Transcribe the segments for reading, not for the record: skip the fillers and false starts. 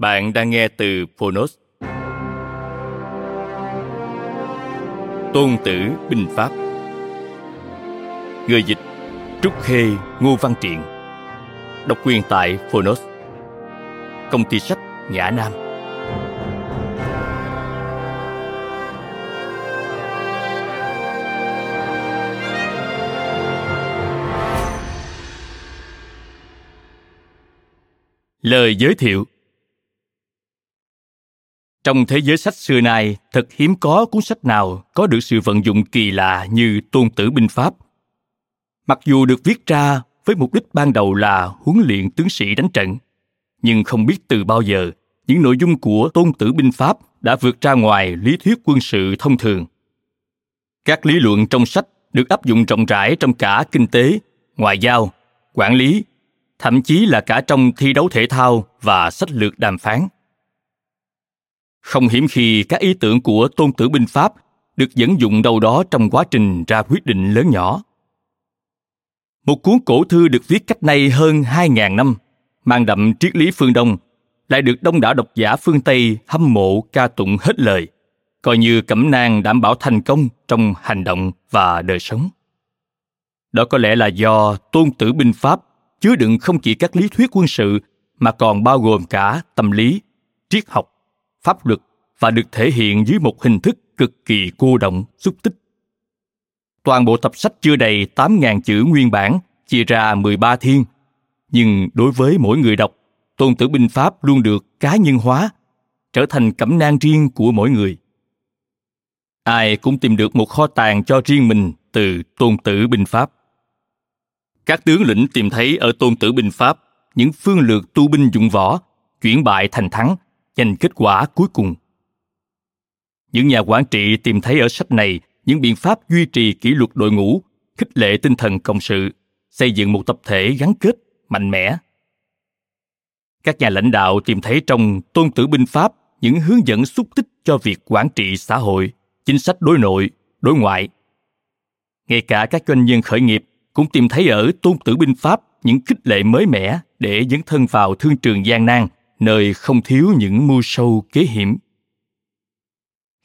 Bạn đang nghe từ Phonos. Tôn Tử Binh Pháp. Người dịch Trúc Khê, Ngô Văn Triện. Độc quyền tại Phonos. Công ty sách Nhã Nam. Lời giới thiệu. Trong thế giới sách xưa nay, thật hiếm có cuốn sách nào có được sự vận dụng kỳ lạ như Tôn Tử Binh Pháp. Mặc dù được viết ra với mục đích ban đầu là huấn luyện tướng sĩ đánh trận, nhưng không biết từ bao giờ, những nội dung của Tôn Tử Binh Pháp đã vượt ra ngoài lý thuyết quân sự thông thường. Các lý luận trong sách được áp dụng rộng rãi trong cả kinh tế, ngoại giao, quản lý, thậm chí là cả trong thi đấu thể thao và sách lược đàm phán. Không hiếm khi các ý tưởng của Tôn Tử Binh Pháp được dẫn dụng đâu đó trong quá trình ra quyết định lớn nhỏ. Một cuốn cổ thư được viết cách nay hơn 2.000 năm, mang đậm triết lý phương Đông, lại được đông đảo độc giả phương Tây hâm mộ ca tụng hết lời, coi như cẩm nang đảm bảo thành công trong hành động và đời sống. Đó có lẽ là do Tôn Tử Binh Pháp chứa đựng không chỉ các lý thuyết quân sự mà còn bao gồm cả tâm lý, triết học, pháp luật và được thể hiện dưới một hình thức cực kỳ cô động, xúc tích. Toàn bộ tập sách chưa đầy 8.000 chữ nguyên bản, chia ra 13 thiên. Nhưng đối với mỗi người đọc, Tôn Tử Binh Pháp luôn được cá nhân hóa, trở thành cẩm nang riêng của mỗi người. Ai cũng tìm được một kho tàng cho riêng mình từ Tôn Tử Binh Pháp. Các tướng lĩnh tìm thấy ở Tôn Tử Binh Pháp những phương lược tu binh dụng võ, chuyển bại thành thắng, giành kết quả cuối cùng. Những nhà quản trị tìm thấy ở sách này những biện pháp duy trì kỷ luật đội ngũ, khích lệ tinh thần cộng sự, xây dựng một tập thể gắn kết, mạnh mẽ. Các nhà lãnh đạo tìm thấy trong Tôn Tử Binh Pháp những hướng dẫn xúc tích cho việc quản trị xã hội, chính sách đối nội, đối ngoại. Ngay cả các doanh nhân khởi nghiệp cũng tìm thấy ở Tôn Tử Binh Pháp những khích lệ mới mẻ để dấn thân vào thương trường gian nan, nơi không thiếu những mưu sâu kế hiểm.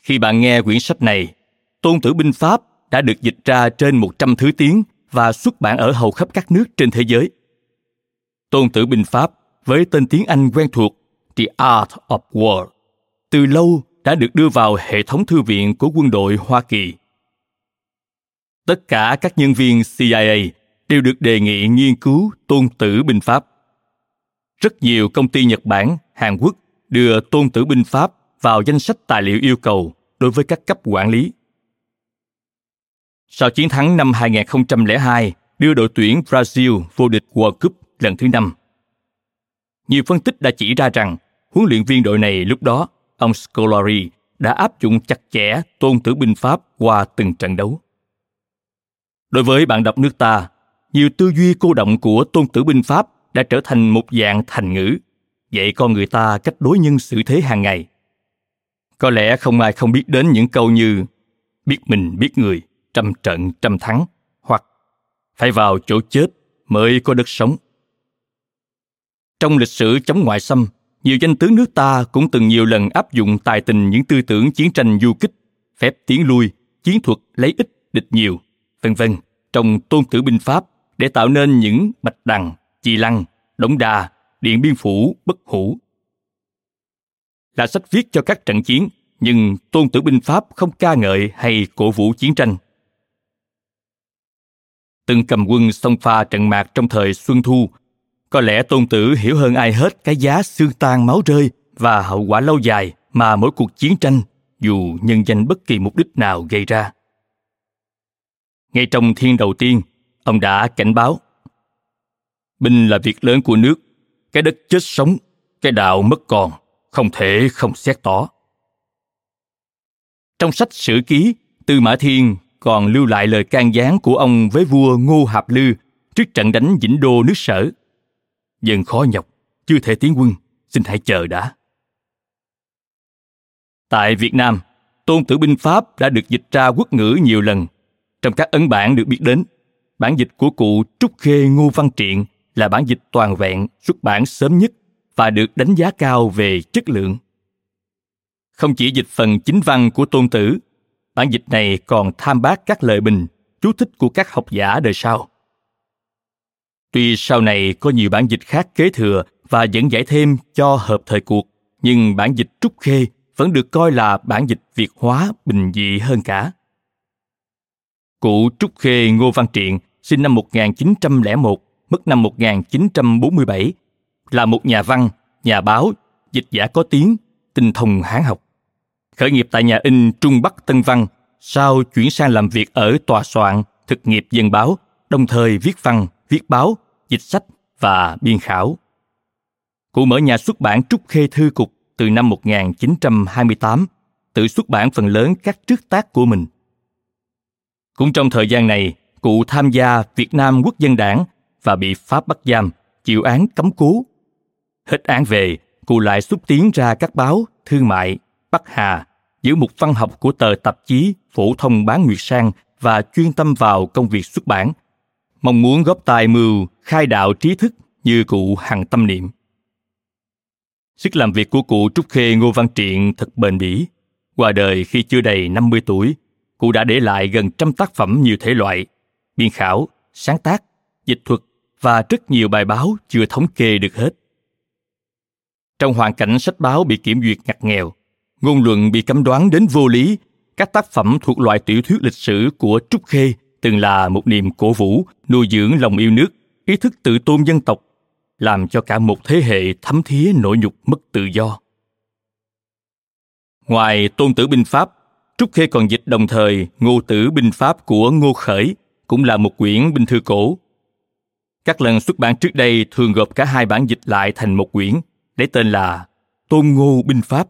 Khi bạn nghe quyển sách này, Tôn Tử Binh Pháp đã được dịch ra trên 100 thứ tiếng và xuất bản ở hầu khắp các nước trên thế giới. Tôn Tử Binh Pháp với tên tiếng Anh quen thuộc The Art of War từ lâu đã được đưa vào hệ thống thư viện của quân đội Hoa Kỳ. Tất cả các nhân viên CIA đều được đề nghị nghiên cứu Tôn Tử Binh Pháp. Rất nhiều công ty Nhật Bản, Hàn Quốc đưa Tôn Tử Binh Pháp vào danh sách tài liệu yêu cầu đối với các cấp quản lý. Sau chiến thắng năm 2002, đưa đội tuyển Brazil vô địch World Cup lần thứ 5. Nhiều phân tích đã chỉ ra rằng huấn luyện viên đội này lúc đó, ông Scolari, đã áp dụng chặt chẽ Tôn Tử Binh Pháp qua từng trận đấu. Đối với bạn đọc nước ta, nhiều tư duy cô động của Tôn Tử Binh Pháp đã trở thành một dạng thành ngữ, dạy con người ta cách đối nhân xử thế hàng ngày. Có lẽ không ai không biết đến những câu như biết mình biết người, trăm trận trăm thắng, hoặc phải vào chỗ chết mới có đất sống. Trong lịch sử chống ngoại xâm, nhiều danh tướng nước ta cũng từng nhiều lần áp dụng tài tình những tư tưởng chiến tranh du kích, phép tiến lui, chiến thuật lấy ít địch nhiều, vân vân trong Tôn Tử Binh Pháp để tạo nên những Bạch Đằng, Chi Lăng, Đống Đa, Điện Biên Phủ, Bất Hủ. Là sách viết cho các trận chiến, nhưng Tôn Tử Binh Pháp không ca ngợi hay cổ vũ chiến tranh. Từng cầm quân xông pha trận mạc trong thời Xuân Thu, có lẽ Tôn Tử hiểu hơn ai hết cái giá xương tan máu rơi và hậu quả lâu dài mà mỗi cuộc chiến tranh, dù nhân danh bất kỳ mục đích nào, gây ra. Ngay trong thiên đầu tiên, ông đã cảnh báo: binh là việc lớn của nước, cái đất chết sống, cái đạo mất còn, không thể không xét tỏ. Trong sách Sử Ký, Tư Mã Thiên còn lưu lại lời can gián của ông với vua Ngô Hạp Lư trước trận đánh Dĩnh Đô nước Sở: dân khó nhọc, chưa thể tiến quân, xin hãy chờ đã. Tại Việt Nam, Tôn Tử Binh Pháp đã được dịch ra quốc ngữ nhiều lần. Trong các ấn bản được biết đến, bản dịch của cụ Trúc Khê Ngô Văn Triện là bản dịch toàn vẹn xuất bản sớm nhất và được đánh giá cao về chất lượng. Không chỉ dịch phần chính văn của Tôn Tử, bản dịch này còn tham bác các lời bình, chú thích của các học giả đời sau. Tuy sau này có nhiều bản dịch khác kế thừa và dẫn giải thêm cho hợp thời cuộc, nhưng bản dịch Trúc Khê vẫn được coi là bản dịch Việt hóa bình dị hơn cả. Cụ Trúc Khê Ngô Văn Triện sinh năm 1901, mất năm 1947, là một nhà văn, nhà báo, dịch giả có tiếng, tinh thông Hán học. Khởi nghiệp tại nhà in Trung Bắc Tân Văn, sau chuyển sang làm việc ở tòa soạn, thực nghiệp dân báo, đồng thời viết văn, viết báo, dịch sách và biên khảo. Cụ mở nhà xuất bản Trúc Khê Thư Cục từ năm 1928, tự xuất bản phần lớn các truyết tác của mình. Cũng trong thời gian này, cụ tham gia Việt Nam Quốc dân Đảng và bị Pháp bắt giam, chịu án cấm cố. Hết án về, cụ lại xúc tiến ra các báo Thương Mại, Bắc Hà, giữ mục văn học của tờ tạp chí phổ thông Bán Nguyệt Sang và chuyên tâm vào công việc xuất bản, mong muốn góp tài mưu, khai đạo trí thức như cụ hằng tâm niệm. Sức làm việc của cụ Trúc Khê Ngô Văn Triện thật bền bỉ. Qua đời khi chưa đầy 50 tuổi, cụ đã để lại gần 100 tác phẩm nhiều thể loại, biên khảo, sáng tác, dịch thuật và rất nhiều bài báo chưa thống kê được hết. Trong hoàn cảnh sách báo bị kiểm duyệt ngặt nghèo, ngôn luận bị cấm đoán đến vô lý, các tác phẩm thuộc loại tiểu thuyết lịch sử của Trúc Khê từng là một niềm cổ vũ, nuôi dưỡng lòng yêu nước, ý thức tự tôn dân tộc, làm cho cả một thế hệ thấm thía nỗi nhục mất tự do. Ngoài Tôn Tử Binh Pháp, Trúc Khê còn dịch đồng thời Ngô Tử Binh Pháp của Ngô Khởi, cũng là một quyển binh thư cổ. Các lần xuất bản trước đây thường gộp cả hai bản dịch lại thành một quyển, lấy tên là Tôn Ngô Binh Pháp.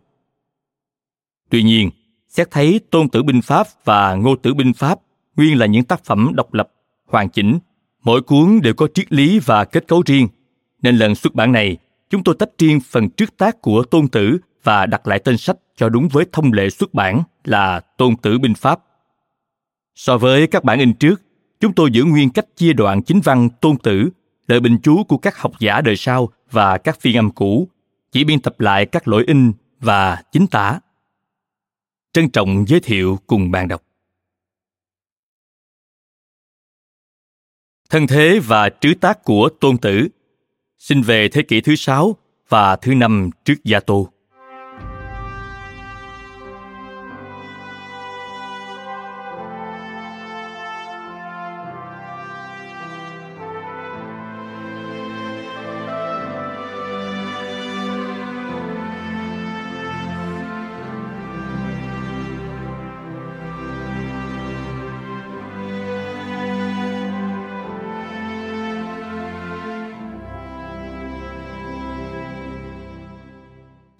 Tuy nhiên, xét thấy Tôn Tử Binh Pháp và Ngô Tử Binh Pháp nguyên là những tác phẩm độc lập, hoàn chỉnh, mỗi cuốn đều có triết lý và kết cấu riêng, nên lần xuất bản này, chúng tôi tách riêng phần trước tác của Tôn Tử và đặt lại tên sách cho đúng với thông lệ xuất bản là Tôn Tử Binh Pháp. So với các bản in trước, chúng tôi giữ nguyên cách chia đoạn chính văn Tôn Tử, lời bình chú của các học giả đời sau và các phiên âm cũ, chỉ biên tập lại các lỗi in và chính tả. Trân trọng giới thiệu cùng bạn đọc. Thân thế và trứ tác của Tôn Tử, sinh về thế kỷ thứ 6 và thứ 5 trước Gia Tô.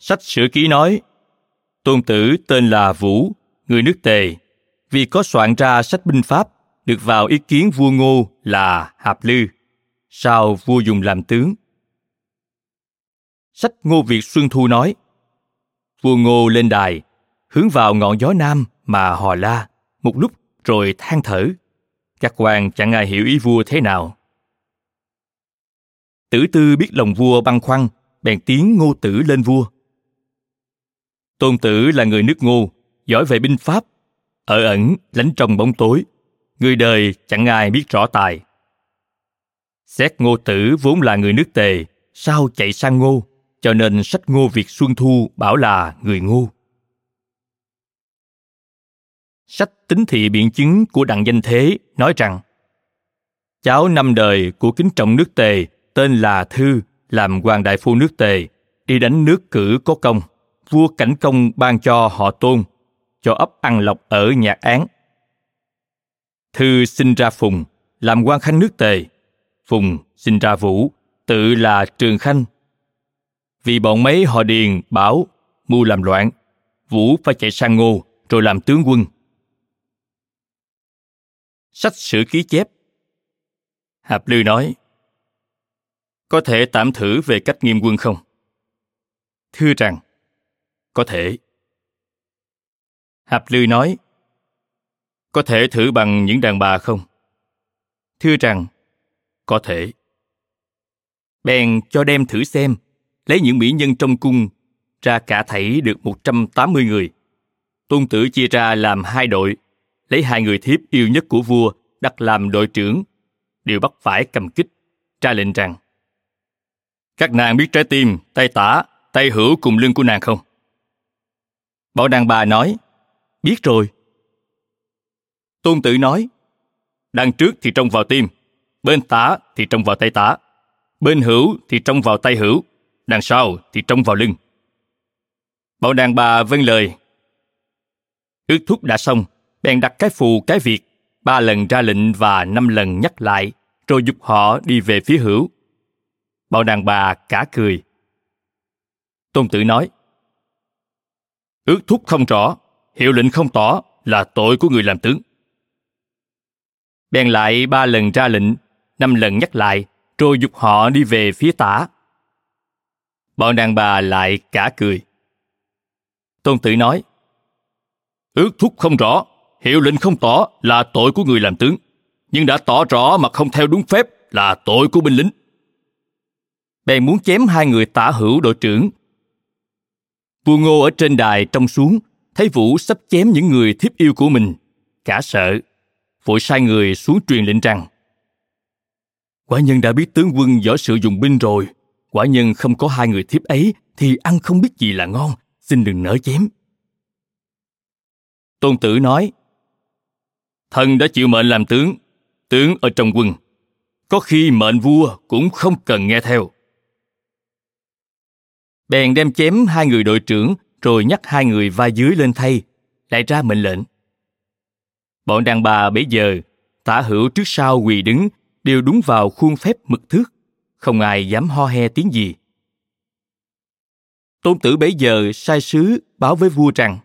Sách Sử Ký nói, Tôn Tử tên là Vũ, người nước Tề, vì có soạn ra sách binh pháp, được vào ý kiến vua Ngô là Hạp Lư, sau vua dùng làm tướng. Sách Ngô Việt Xuân Thu nói, vua Ngô lên đài, hướng vào ngọn gió nam mà hò la, một lúc rồi than thở. Các quan chẳng ai hiểu ý vua thế nào. Tử Tư biết lòng vua băn khoăn, bèn tiến Ngô Tử lên vua. Tôn Tử là người nước Ngô, giỏi về binh pháp, ở ẩn lánh trong bóng tối, người đời chẳng ai biết rõ tài. Xét Ngô Tử vốn là người nước Tề, sao chạy sang Ngô, cho nên sách Ngô Việt Xuân Thu bảo là người Ngô. Sách Tính Thị Biện Chứng của Đặng Danh Thế nói rằng: cháu năm đời của kính trọng nước Tề, tên là Thư, làm hoàng đại phu nước Tề, đi đánh nước Cử có công, vua Cảnh Công ban cho họ Tôn, cho ấp Ăn Lộc ở Nhạc Án. Thư sinh ra Phùng, làm quan khanh nước Tề. Phùng sinh ra Vũ, tự là Trường Khanh. Vì bọn mấy họ Điền, Bảo mưu làm loạn, Vũ phải chạy sang Ngô rồi làm tướng quân. Sách Sử Ký chép, Hạp Lư nói: có thể tạm thử về cách nghiêm quân không? Thư rằng: có thể. Hạp Lư nói: có thể thử bằng những đàn bà không? Thư rằng: có thể. Bèn cho đem thử xem, lấy những mỹ nhân trong cung, ra cả thảy được 180 người. Tôn Tử chia ra làm 2 đội, lấy 2 người thiếp yêu nhất của vua đặt làm đội trưởng, đều bắt phải cầm kích, ra lệnh rằng: các nàng biết trái tim, tay tả, tay hữu cùng lưng của nàng không? Bọn đàn bà nói: biết rồi. Tôn Tử nói: đằng trước thì trông vào tim, bên tả thì trông vào tay tả, bên hữu thì trông vào tay hữu, đằng sau thì trông vào lưng. Bọn đàn bà vâng lời. Ước thúc đã xong, bèn đặt cái phù cái việt, 3 lần ra lệnh và 5 lần nhắc lại, rồi giục họ đi về phía hữu. Bọn đàn bà cả cười. Tôn Tử nói: ước thúc không rõ, hiệu lệnh không tỏ là tội của người làm tướng. Bèn lại 3 lần ra lệnh, 5 lần nhắc lại, rồi giục họ đi về phía tả. Bọn đàn bà lại cả cười. Tôn Tử nói: ước thúc không rõ, hiệu lệnh không tỏ là tội của người làm tướng, nhưng đã tỏ rõ mà không theo đúng phép là tội của binh lính. Bèn muốn chém 2 người tả hữu đội trưởng. Vua Ngô ở trên đài trông xuống, thấy Vũ sắp chém những người thiếp yêu của mình, cả sợ, vội sai người xuống truyền lệnh rằng: quả nhân đã biết tướng quân giỏi sự dùng binh rồi, quả nhân không có 2 người thiếp ấy thì ăn không biết gì là ngon, xin đừng nỡ chém. Tôn Tử nói: thần đã chịu mệnh làm tướng, tướng ở trong quân, có khi mệnh vua cũng không cần nghe theo. Bèn đem chém 2 người đội trưởng, rồi nhắc 2 người vai dưới lên thay, lại ra mệnh lệnh. Bọn đàn bà bấy giờ, tả hữu trước sau quỳ đứng, đều đúng vào khuôn phép mực thước, không ai dám ho he tiếng gì. Tôn Tử bấy giờ sai sứ báo với vua rằng: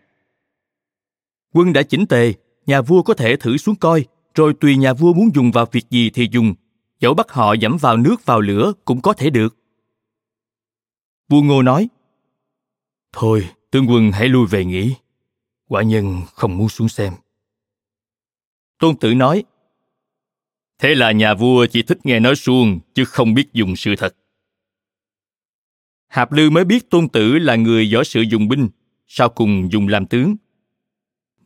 quân đã chỉnh tề, nhà vua có thể thử xuống coi, rồi tùy nhà vua muốn dùng vào việc gì thì dùng, dẫu bắt họ dẫm vào nước vào lửa cũng có thể được. Vua Ngô nói: thôi, tướng quân hãy lui về nghỉ, quả nhân không muốn xuống xem. Tôn Tử nói: thế là nhà vua chỉ thích nghe nói suông, chứ không biết dùng sự thật. Hạp Lư mới biết Tôn Tử là người giỏi sự dùng binh, sau cùng dùng làm tướng.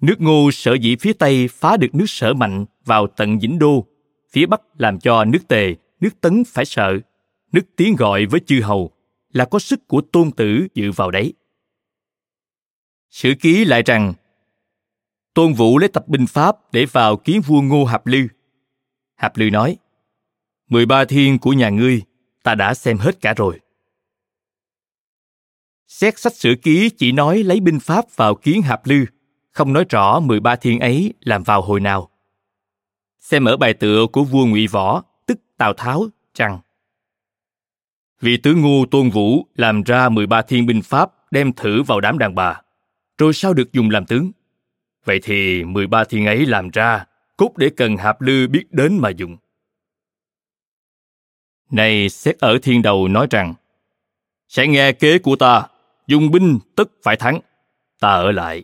Nước Ngô sở dĩ phía Tây phá được nước Sở mạnh vào tận Dĩnh Đô, phía Bắc làm cho nước Tề, nước Tấn phải sợ, nước Tiến gọi với chư hầu, là có sức của Tôn Tử dự vào đấy. Sử ký lại rằng: Tôn Vũ lấy tập binh pháp để vào kiến vua Ngô Hạp Lư. Hạp Lư nói: 13 thiên của nhà ngươi, ta đã xem hết cả rồi. Xét sách Sử Ký chỉ nói lấy binh pháp vào kiến Hạp Lư, không nói rõ 13 thiên ấy làm vào hồi nào. Xem ở bài tựa của vua Ngụy Võ, tức Tào Tháo, rằng: vị tướng Ngô Tôn Vũ làm ra 13 thiên binh pháp đem thử vào đám đàn bà, rồi sao được dùng làm tướng. Vậy thì 13 thiên ấy làm ra, cốt để cần Hạp Lư biết đến mà dùng. Này xét ở thiên đầu nói rằng: sẽ nghe kế của ta, dùng binh tức phải thắng, ta ở lại.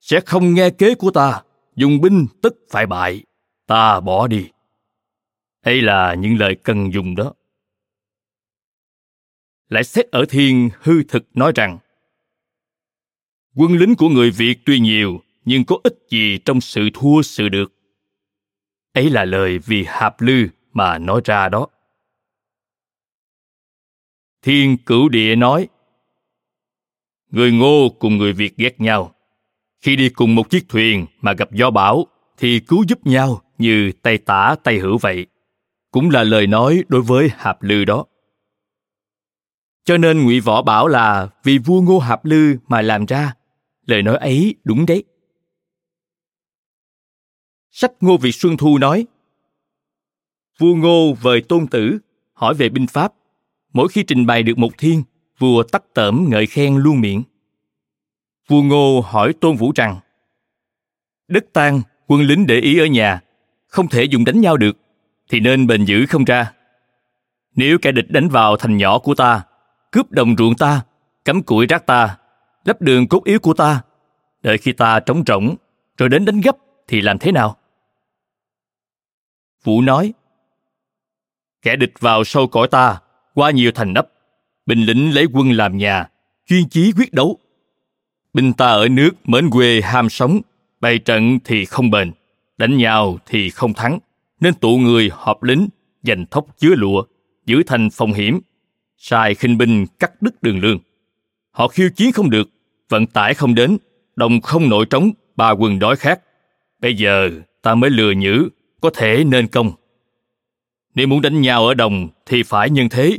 Sẽ không nghe kế của ta, dùng binh tức phải bại, ta bỏ đi. Ấy là những lời cần dùng đó. Lại xét ở thiên hư thực nói rằng: quân lính của người Việt tuy nhiều, nhưng có ích gì trong sự thua sự được. Ấy là lời vì Hạp Lư mà nói ra đó. Thiên Cửu Địa nói: Người Ngô cùng người Việt ghét nhau. Khi đi cùng một chiếc thuyền mà gặp gió bão thì cứu giúp nhau như tay tả tay hữu vậy. Cũng là lời nói đối với Hạp Lư đó. Cho nên Ngụy Võ bảo là vì vua Ngô Hạp Lư mà làm ra. Lời nói ấy đúng đấy. Sách Ngô Việt Xuân Thu nói: Vua Ngô vời Tôn Tử, hỏi về binh pháp. Mỗi khi trình bày được một thiên, vua tắt tởm ngợi khen luôn miệng. Vua Ngô hỏi Tôn Vũ rằng: Đất tan, quân lính để ý ở nhà, không thể dùng đánh nhau được, thì nên bền giữ không ra. Nếu kẻ địch đánh vào thành nhỏ của ta, cướp đồng ruộng ta, cắm củi rác ta, lấp đường cốt yếu của ta, đợi khi ta trống rỗng, rồi đến đánh gấp thì làm thế nào? Vũ nói: Kẻ địch vào sâu cõi ta, qua nhiều thành nấp, binh lính lấy quân làm nhà, chuyên chí quyết đấu. Binh ta ở nước mến quê ham sống, bày trận thì không bền, đánh nhau thì không thắng, nên tụ người họp lính, giành thóc chứa lụa, giữ thành phòng hiểm, sai khinh binh cắt đứt đường lương. Họ khiêu chiến không được, vận tải không đến, đồng không nổi trống, ba quân đói khát. Bây giờ ta mới lừa nhử, có thể nên công. Nếu muốn đánh nhau ở đồng thì phải nhân thế,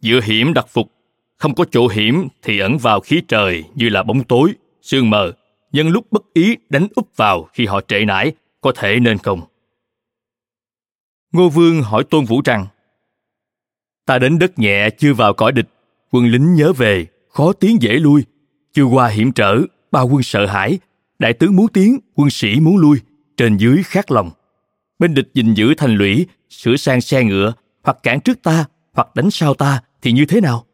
dựa hiểm đặt phục, không có chỗ hiểm thì ẩn vào khí trời như là bóng tối, sương mờ, nhân lúc bất ý đánh úp vào khi họ trễ nải, có thể nên công. Ngô Vương hỏi Tôn Vũ rằng: Ta đến đất nhẹ chưa vào cõi địch, quân lính nhớ về, khó tiến dễ lui, chưa qua hiểm trở, bao quân sợ hãi, đại tướng muốn tiến, quân sĩ muốn lui, trên dưới khác lòng. Bên địch gìn giữ thành lũy, sửa sang xe ngựa, hoặc cản trước ta, hoặc đánh sau ta, thì như thế nào?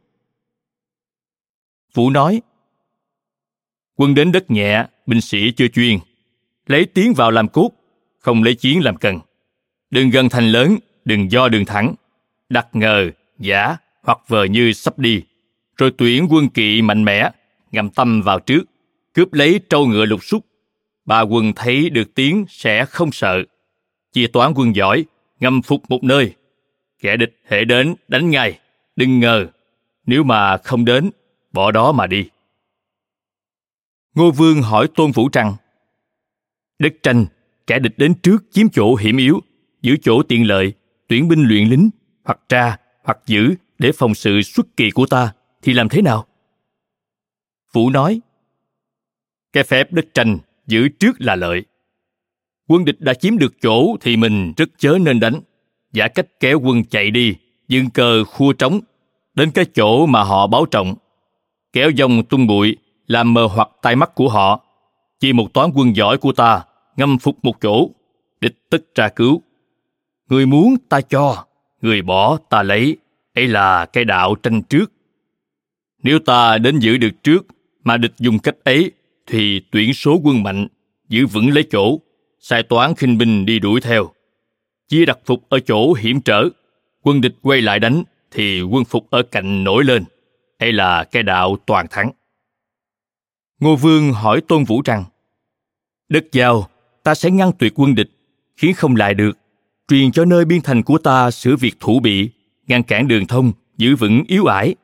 Vũ nói: Quân đến đất nhẹ, binh sĩ chưa chuyên, lấy tiến vào làm cốt, không lấy chiến làm cần. Đừng gần thành lớn, đừng do đường thẳng, đặt ngờ, giả hoặc vờ như sắp đi, rồi tuyển quân kỵ mạnh mẽ, ngầm tâm vào trước, cướp lấy trâu ngựa lục xúc. Ba quân thấy được tiếng sẽ không sợ, chia toán quân giỏi, ngầm phục một nơi. Kẻ địch hễ đến đánh ngay, đừng ngờ, nếu mà không đến, bỏ đó mà đi. Ngô Vương hỏi Tôn Vũ rằng: Đất tranh, kẻ địch đến trước chiếm chỗ hiểm yếu, giữ chỗ tiện lợi, tuyển binh luyện lính, hoặc tra, hoặc giữ để phòng sự xuất kỳ của ta, thì làm thế nào? Vũ nói: Cái phép đất tranh, giữ trước là lợi. Quân địch đã chiếm được chỗ thì mình rất chớ nên đánh, giả cách kéo quân chạy đi, dừng cờ khua trống, đến cái chỗ mà họ báo trọng, kéo dòng tung bụi, làm mờ hoặc tai mắt của họ. Chỉ một toán quân giỏi của ta, ngâm phục một chỗ, địch tất tra cứu. Người muốn ta cho, người bỏ ta lấy, ấy là cái đạo tranh trước. Nếu ta đến giữ được trước mà địch dùng cách ấy, thì tuyển số quân mạnh, giữ vững lấy chỗ, sai toán khinh binh đi đuổi theo, chia đặt phục ở chỗ hiểm trở, quân địch quay lại đánh thì quân phục ở cạnh nổi lên, ấy là cái đạo toàn thắng. Ngô Vương hỏi Tôn Vũ rằng: Đất giao, ta sẽ ngăn tuyệt quân địch, khiến không lại được, truyền cho nơi biên thành của ta sửa việc thủ bị, ngăn cản đường thông, giữ vững yếu ải.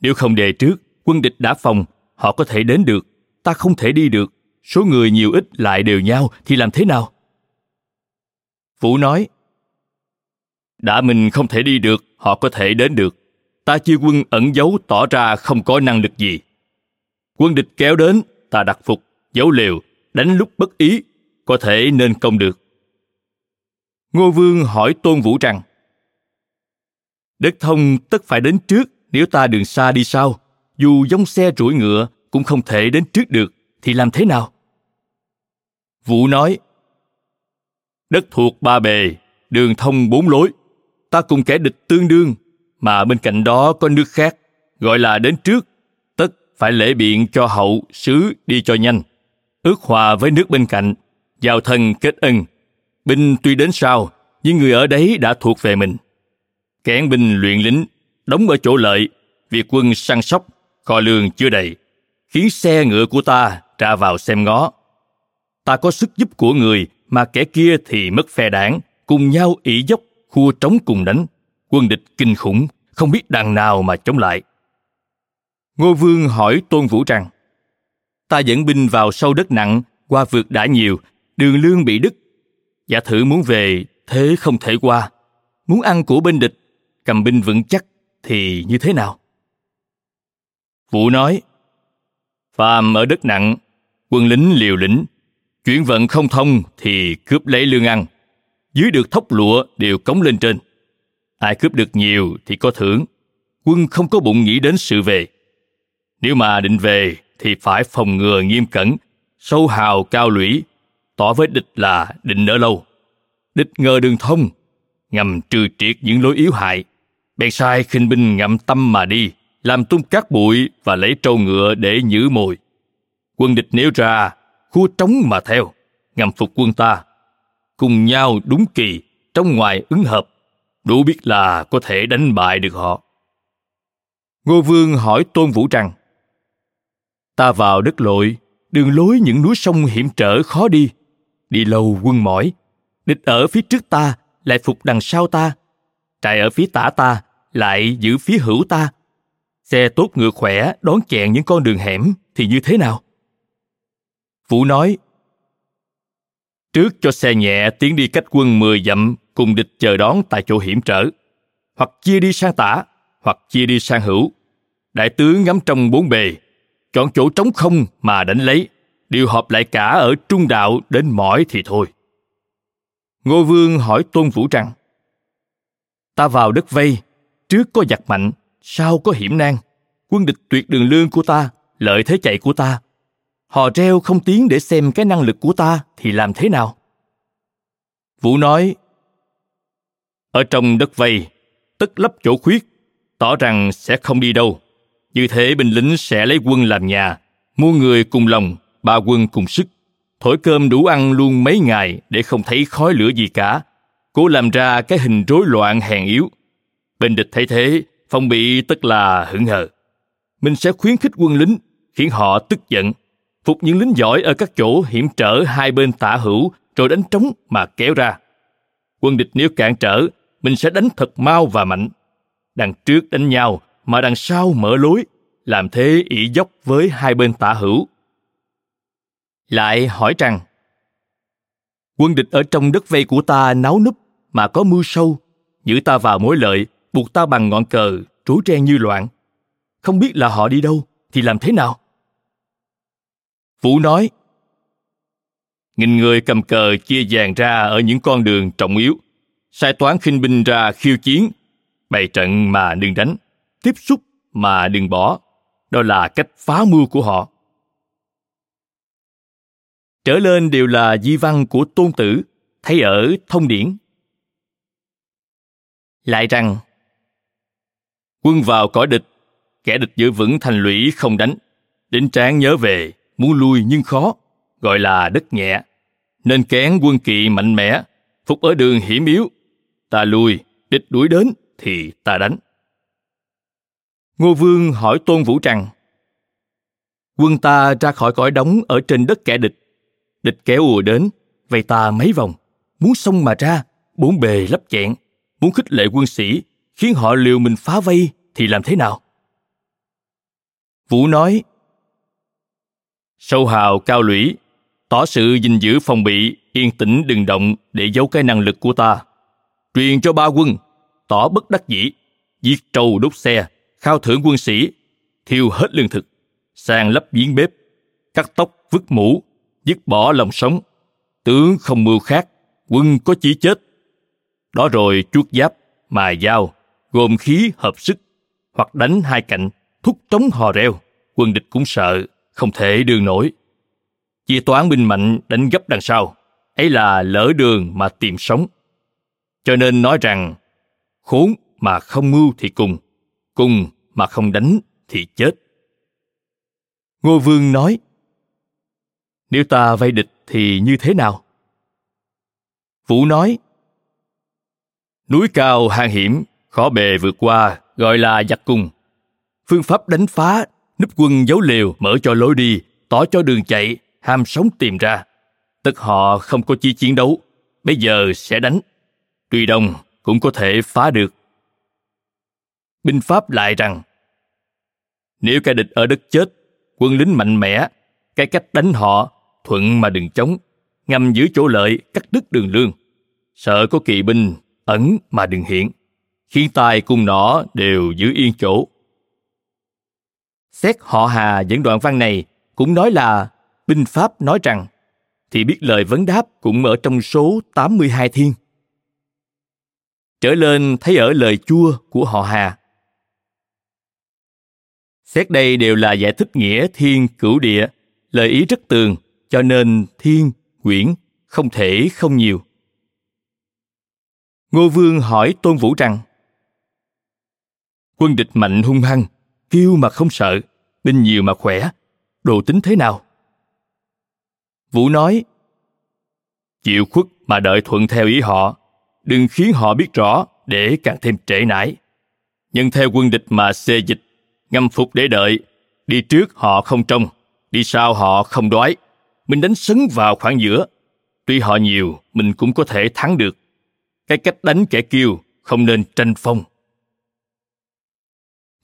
Nếu không đề trước, quân địch đã phòng, họ có thể đến được, ta không thể đi được, số người nhiều ít lại đều nhau thì làm thế nào? Vũ nói: Đã mình không thể đi được, họ có thể đến được, ta chia quân ẩn giấu tỏ ra không có năng lực gì. Quân địch kéo đến, ta đặt phục, giấu liều, đánh lúc bất ý, có thể nên công được. Ngô Vương hỏi Tôn Vũ rằng: Đất thông tất phải đến trước, nếu ta đường xa đi sau, dù dông xe rủi ngựa cũng không thể đến trước được, thì làm thế nào? Vũ nói: Đất thuộc ba bề, đường thông bốn lối, ta cùng kẻ địch tương đương, mà bên cạnh đó có nước khác, gọi là đến trước, tất phải lễ biện cho hậu, sứ đi cho nhanh, ước hòa với nước bên cạnh, giao thân kết ân. Binh tuy đến sau, nhưng người ở đấy đã thuộc về mình. Kẻn binh luyện lính, đóng ở chỗ lợi, việc quân săn sóc, kho lương chưa đầy, khiến xe ngựa của ta ra vào xem ngó. Ta có sức giúp của người mà kẻ kia thì mất phe đảng, cùng nhau ỷ dốc, khua trống cùng đánh. Quân địch kinh khủng, không biết đằng nào mà chống lại. Ngô Vương hỏi Tôn Vũ rằng: "Ta dẫn binh vào sâu đất nặng, qua vượt đã nhiều, đường lương bị đứt. Giả thử muốn về, thế không thể qua. Muốn ăn của bên địch, cầm binh vững chắc thì như thế nào?" Vũ nói: "Phàm ở đất nặng, quân lính liều lĩnh, chuyển vận không thông thì cướp lấy lương ăn. Dưới được thóc lụa đều cống lên trên. Ai cướp được nhiều thì có thưởng. Quân không có bụng nghĩ đến sự về. Nếu mà định về thì phải phòng ngừa nghiêm cẩn, sâu hào cao lũy, tỏ với địch là định ở lâu. Địch ngờ đường thông, ngầm trừ triệt những lối yếu hại, bèn sai khinh binh ngậm tâm mà đi, làm tung cát bụi và lấy trâu ngựa để nhử mồi. Quân địch nếu ra, khua trống mà theo, ngầm phục quân ta, cùng nhau đúng kỳ, trong ngoài ứng hợp, đủ biết là có thể đánh bại được họ." Ngô Vương hỏi Tôn Vũ rằng: "Ta vào đất lội, đường lối những núi sông hiểm trở khó đi, đi lâu quân mỏi. Địch ở phía trước ta lại phục đằng sau ta, trại ở phía tả ta lại giữ phía hữu ta. Xe tốt ngựa khỏe đón chèn những con đường hẻm thì như thế nào?" Vũ nói: "Trước cho xe nhẹ tiến đi cách quân 10 dặm cùng địch chờ đón tại chỗ hiểm trở, hoặc chia đi sang tả, hoặc chia đi sang hữu. Đại tướng ngắm trong bốn bề, chọn chỗ trống không mà đánh lấy, điều họp lại cả ở trung đạo đến mỏi thì thôi." Ngô Vương hỏi Tôn Vũ rằng: "Ta vào đất vây, trước có giặc mạnh, sau có hiểm nan. Quân địch tuyệt đường lương của ta, lợi thế chạy của ta. Họ treo không tiến để xem cái năng lực của ta thì làm thế nào?" Vũ nói: "Ở trong đất vây, tất lấp chỗ khuyết, tỏ rằng sẽ không đi đâu. Như thế binh lính sẽ lấy quân làm nhà, mua người cùng lòng, ba quân cùng sức, thổi cơm đủ ăn luôn mấy ngày để không thấy khói lửa gì cả, cố làm ra cái hình rối loạn hèn yếu. Bên địch thấy thế, phòng bị tất là hững hờ. Mình sẽ khuyến khích quân lính, khiến họ tức giận, phục những lính giỏi ở các chỗ hiểm trở hai bên tả hữu, rồi đánh trống mà kéo ra. Quân địch nếu cản trở, mình sẽ đánh thật mau và mạnh. Đằng trước đánh nhau, mà đằng sau mở lối, làm thế ỷ dốc với hai bên tả hữu." Lại hỏi rằng: "Quân địch ở trong đất vây của ta náo núp mà có mưu sâu, giữ ta vào mối lợi, buộc ta bằng ngọn cờ, rối ren như loạn. Không biết là họ đi đâu thì làm thế nào?" Vũ nói: "Nghìn người cầm cờ chia dàn ra ở những con đường trọng yếu, sai toán khinh binh ra khiêu chiến, bày trận mà đừng đánh, tiếp xúc mà đừng bỏ. Đó là cách phá mưu của họ." Trở lên đều là di văn của Tôn Tử, thấy ở Thông Điển. Lại rằng: "Quân vào cõi địch, kẻ địch giữ vững thành lũy không đánh, đến tráng nhớ về, muốn lui nhưng khó, gọi là đất nhẹ. Nên kén quân kỵ mạnh mẽ, phục ở đường hiểm yếu. Ta lui, địch đuổi đến thì ta đánh." Ngô Vương hỏi Tôn Vũ rằng: "Quân ta ra khỏi cõi đóng ở trên đất kẻ địch, địch kéo ùa đến, vây ta mấy vòng, muốn xông mà ra, bốn bề lấp chẹn, muốn khích lệ quân sĩ, khiến họ liều mình phá vây thì làm thế nào?" Vũ nói: "Sâu hào cao lũy, tỏ sự gìn giữ phòng bị, yên tĩnh đừng động để giấu cái năng lực của ta. Truyền cho ba quân, tỏ bất đắc dĩ, giết trâu đốt xe, khao thưởng quân sĩ, thiêu hết lương thực, sàn lấp giếng bếp, cắt tóc vứt mũ, dứt bỏ lòng sống. Tướng không mưu khác, quân có chí chết. Đó rồi chuốt giáp, mài dao, gồm khí hợp sức, hoặc đánh hai cạnh, thúc trống hò reo, quân địch cũng sợ, không thể đương nổi. Chia toán binh mạnh đánh gấp đằng sau, ấy là lỡ đường mà tìm sống. Cho nên nói rằng, khốn mà không mưu thì cùng, cùng mà không đánh thì chết." Ngô Vương nói: "Nếu ta vây địch thì như thế nào?" Vũ nói: "Núi cao hang hiểm, khó bề vượt qua, gọi là giặc cùng. Phương pháp đánh phá, núp quân giấu liều, mở cho lối đi, tỏ cho đường chạy, ham sống tìm ra, Tất họ không có chí chiến đấu, bây giờ sẽ đánh. Tuy đông cũng có thể phá được. Binh pháp lại rằng, nếu kẻ địch ở đất chết, quân lính mạnh mẽ, cái cách đánh họ, thuận mà đừng chống, ngầm giữ chỗ lợi, cắt đứt đường lương. Sợ có kỵ binh, ẩn mà đừng hiện, khiến tai cung nỏ đều giữ yên chỗ. Xét họ Hà dẫn đoạn văn này cũng nói là binh pháp nói rằng, thì biết lời vấn đáp cũng ở trong số 82 thiên. Trở lên thấy ở lời chua của họ Hà. Xét đây đều là giải thích nghĩa thiên cửu địa, lời ý rất tường, cho nên thiên, quyển, không thể không nhiều. Ngô Vương hỏi Tôn Vũ rằng, quân địch mạnh hung hăng, kêu mà không sợ, binh nhiều mà khỏe, đồ tính thế nào? Vũ nói, chịu khuất mà đợi thuận theo ý họ, đừng khiến họ biết rõ để càng thêm trễ nải. Nhưng theo quân địch mà xê dịch, ngâm phục để đợi, đi trước họ không trông, đi sau họ không đói, mình đánh sấn vào khoảng giữa. Tuy họ nhiều, mình cũng có thể thắng được. Cái cách đánh kẻ kiêu không nên tranh phong.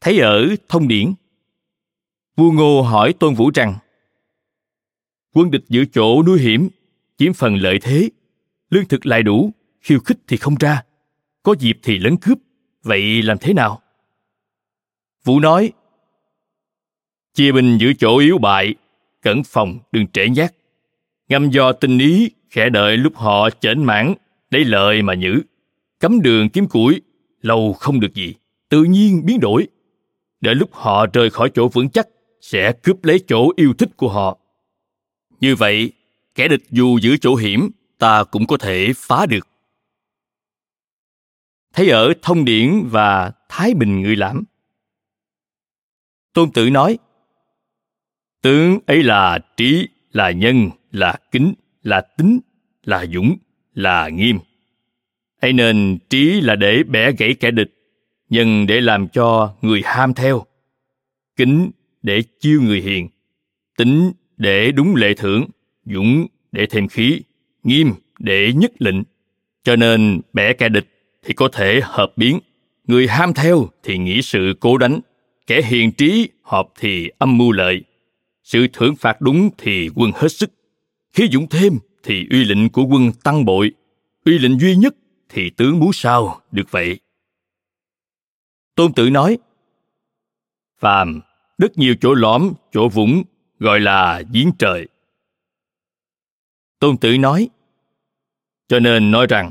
Thấy ở Thông Điển, vua Ngô hỏi Tôn Vũ rằng, quân địch giữ chỗ núi hiểm, chiếm phần lợi thế, lương thực lại đủ, khiêu khích thì không ra, có dịp thì lấn cướp, vậy làm thế nào? Vũ nói, chia binh giữ chỗ yếu bại, cẩn phòng đừng trễ nhát, ngâm do tinh ý, khẽ đợi lúc họ chểnh mãn, lấy lợi mà nhử, cấm đường kiếm củi, lâu không được gì, tự nhiên biến đổi. Đợi lúc họ rời khỏi chỗ vững chắc, sẽ cướp lấy chỗ yêu thích của họ. Như vậy, kẻ địch dù giữ chỗ hiểm, ta cũng có thể phá được. Thấy ở Thông Điển và Thái Bình Ngự Lãm. Tôn Tử nói, tướng ấy là trí, là nhân, là kính, là tính, là dũng, là nghiêm. Ấy nên trí là để bẻ gãy kẻ địch, nhân để làm cho người ham theo, kính để chiêu người hiền, tính để đúng lệ thưởng, dũng để thêm khí, nghiêm để nhất lệnh. Cho nên bẻ kẻ địch thì có thể hợp biến, người ham theo thì nghĩ sự cố đánh, kẻ hiền trí họp thì âm mưu lợi. Sự thưởng phạt đúng thì quân hết sức, khí dũng thêm thì uy lệnh của quân tăng bội, uy lệnh duy nhất thì tướng muốn sao được vậy. Tôn Tử nói, phàm rất nhiều chỗ lõm, chỗ vũng, gọi là giếng trời. Tôn Tử nói, cho nên nói rằng,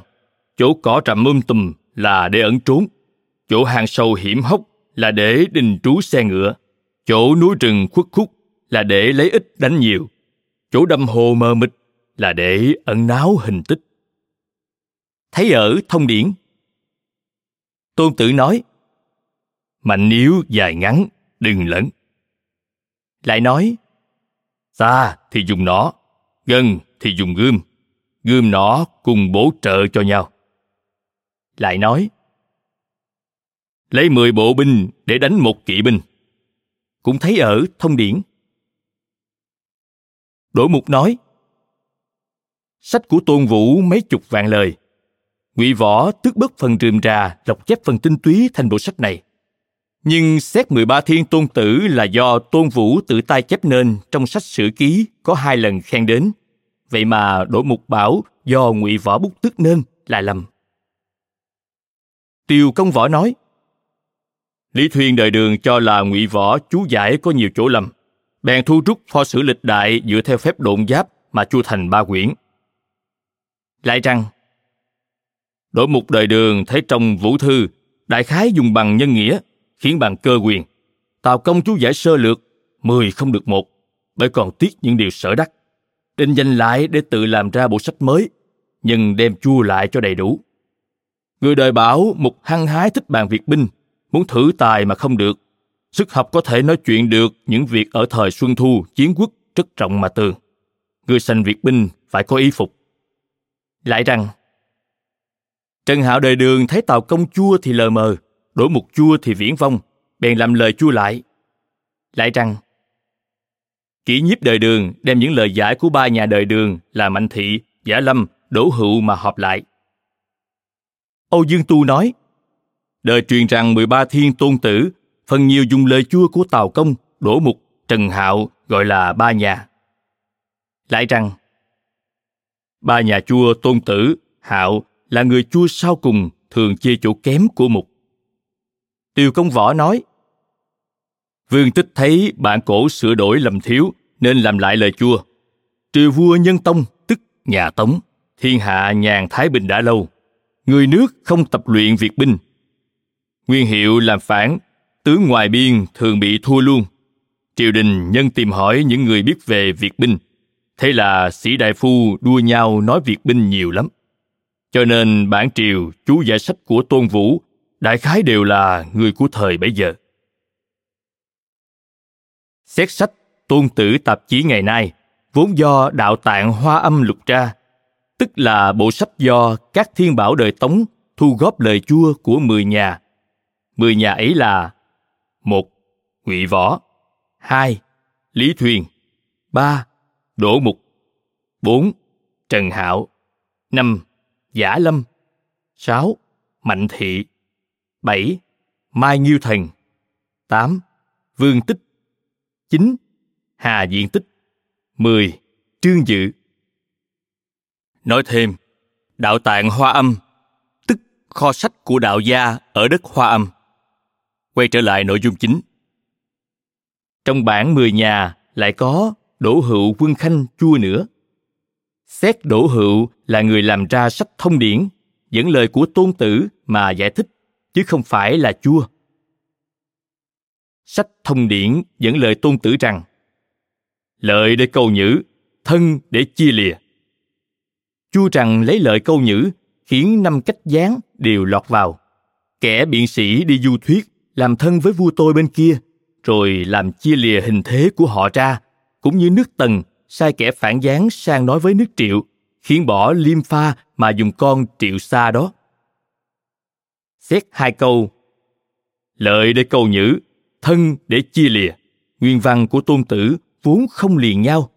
chỗ cỏ rậm tùm là để ẩn trốn, chỗ hang sâu hiểm hóc là để đình trú xe ngựa, chỗ núi rừng khuất khúc là để lấy ít đánh nhiều, chỗ đầm hồ mờ mịt là để ẩn náu hình tích. Thấy ở Thông Điển, Tôn Tử nói, mạnh yếu dài ngắn, đừng lẫn. Lại nói, xa thì dùng nó, gần thì dùng gươm, gươm nó cùng bổ trợ cho nhau. Lại nói, lấy 10 bộ binh để đánh một kỵ binh. Cũng thấy ở Thông Điển. Đỗ Mục nói, sách của Tôn Vũ mấy chục vạn lời, Ngụy Võ tước bớt phần rườm rà, lọc chép phần tinh túy thành bộ sách này. Nhưng xét 13 thiên Tôn Tử là do Tôn Vũ tự tay chép nên, trong sách Sử Ký có 2 lần khen đến. Vậy mà Đỗ Mục bảo do Ngụy Võ bút tước nên là lầm. Tiêu Công Võ nói, Lý Thuyên đời Đường cho là Ngụy Võ chú giải có nhiều chỗ lầm, bèn thu rút pho sử lịch đại dựa theo phép độn giáp mà chu thành 3 quyển. Lại rằng, Đỗ Mục đời Đường thấy trong Vũ Thư đại khái dùng bằng nhân nghĩa, khiến bằng cơ quyền. Tào Công chú giải sơ lược, 10 không được 1, bởi còn tiếc những điều sở đắc, định danh lại để tự làm ra bộ sách mới, nhưng đem chua lại cho đầy đủ. Người đời bảo Mục hăng hái thích bàn việc binh, muốn thử tài mà không được, sức học có thể nói chuyện được những việc ở thời Xuân Thu, Chiến Quốc rất rộng mà tường. Người sành việc binh phải có ý phục. Lại rằng, Trần Hạo đời Đường thấy Tào Công chua thì lờ mờ, Đỗ Mục chua thì viển vông, bèn làm lời chua lại. Lại rằng, Kỷ nhiếp đời Đường đem những lời giải của ba nhà đời Đường là Mạnh Thị, Giả Lâm, Đỗ Hữu mà họp lại. Âu Dương Tu nói, đời truyền rằng 13 thiên tôn tử, phần nhiều dùng lời chua của Tào Công, Đỗ Mục, Trần Hạo gọi là ba nhà. Lại rằng, ba nhà chua Tôn Tử, Hạo là người chua sau cùng, thường chê chỗ kém của Mục. Tiêu Công Võ nói, Vương Tích thấy bạn cổ sửa đổi lầm thiếu nên làm lại lời chua. Triều vua Nhân Tông tức nhà Tống, thiên hạ nhàn thái bình đã lâu, người nước không tập luyện việc binh. Nguyên Hiệu làm phản, tướng ngoài biên thường bị thua luôn. Triều đình nhân tìm hỏi những người biết về việc binh, thế là sĩ đại phu đua nhau nói việc binh nhiều lắm. Cho nên bản triều chú giải sách của Tôn Vũ đại khái đều là người của thời bấy giờ. Xét sách Tôn Tử tạp chí ngày nay vốn do Đạo Tạng Hoa Âm lục ra, tức là bộ sách do các thiên bảo đời Tống thu góp lời chua của 10 nhà. 10 nhà ấy là: 1. Ngụy Võ, 2. Lý Thuyên, 3. Đỗ Mục, 4. Trần Hạo, 5. Giả Lâm, 6. Mạnh Thị, 7. Mai Nhiêu Thần, 8. Vương Tích, 9. Hà Diện Tích, 10. Trương Dự. Nói thêm, Đạo Tạng Hoa Âm, tức kho sách của đạo gia ở đất Hoa Âm. Quay trở lại nội dung chính. Trong bản 10 nhà lại có Đỗ Hữu Quân Khanh chua nữa. Xét Đỗ Hữu là người làm ra sách Thông Điển, dẫn lời của Tôn Tử mà giải thích, chứ không phải là chua. Sách Thông Điển dẫn lời Tôn Tử rằng, lợi để câu nhữ, thân để chia lìa. Chua rằng lấy lợi câu nhữ khiến 5 cách gián đều lọt vào. Kẻ biện sĩ đi du thuyết, làm thân với vua tôi bên kia, rồi làm chia lìa hình thế của họ ra, cũng như nước Tần sai kẻ phản gián sang nói với nước Triệu, khiến bỏ Liêm Pha mà dùng con Triệu Sa đó. Xét hai câu, lợi để câu nhữ, thân để chia lìa, nguyên văn của Tôn Tử vốn không liền nhau.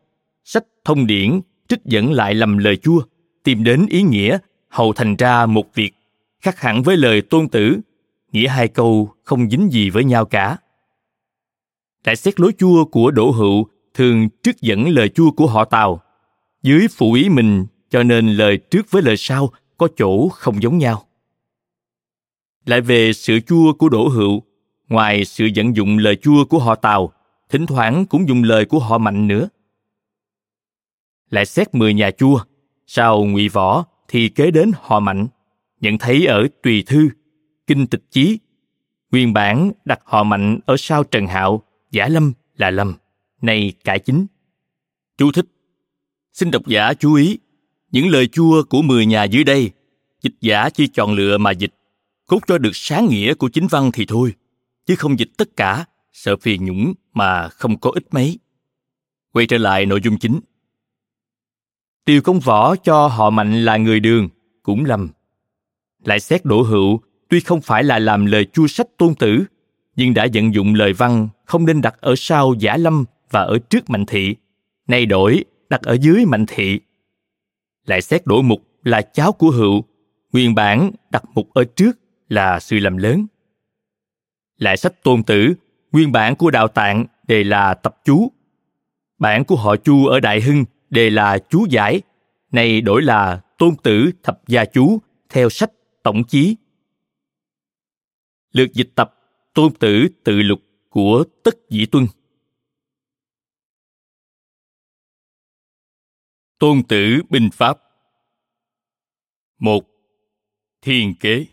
Sách Thông Điển trích dẫn lại lầm lời chua, tìm đến ý nghĩa, hầu thành ra một việc, khác hẳn với lời Tôn Tử, nghĩa hai câu không dính gì với nhau cả. Lại xét lối chua của Đỗ Hữu thường trích dẫn lời chua của họ Tào, dưới phụ ý mình, cho nên lời trước với lời sau có chỗ không giống nhau. Lại về sự chua của Đỗ Hữu, ngoài sự vận dụng lời chua của họ Tào, thỉnh thoảng cũng dùng lời của họ Mạnh nữa. Lại xét 10 nhà chua, sau Ngụy Võ thì kế đến họ Mạnh, nhận thấy ở Tùy Thư, Kinh Tịch Chí. Nguyên bản đặt họ Mạnh ở sau Trần Hạo, Giả Lâm là lầm, nay cải chính. Chú thích: xin độc giả chú ý, những lời chua của 10 nhà dưới đây, dịch giả chỉ chọn lựa mà dịch, cốt cho được sáng nghĩa của chính văn thì thôi, chứ không dịch tất cả, sợ phiền nhũng mà không có ích mấy. Quay trở lại nội dung chính. Tiêu Công Võ cho họ Mạnh là người Đường, cũng lầm. Lại xét Đỗ Hữu, tuy không phải là làm lời chua sách Tôn Tử, nhưng đã vận dụng lời văn không nên đặt ở sau Giả Lâm và ở trước Mạnh Thị, nay đổi đặt ở dưới Mạnh Thị. Lại xét Đỗ Mục là cháu của Hữu, nguyên bản đặt Mục ở trước là sự lầm lớn. Lại sách Tôn Tử, nguyên bản của Đạo Tạng đề là Tập Chú, bản của họ Chu ở Đại Hưng đề là Chú Giải, nay đổi là Tôn Tử Thập Gia Chú theo sách Tổng Chí. Lược dịch tập Tôn Tử Tự Lục của Tất Dĩ Tuân. Tôn Tử Binh Pháp. 1. Thiên Kế.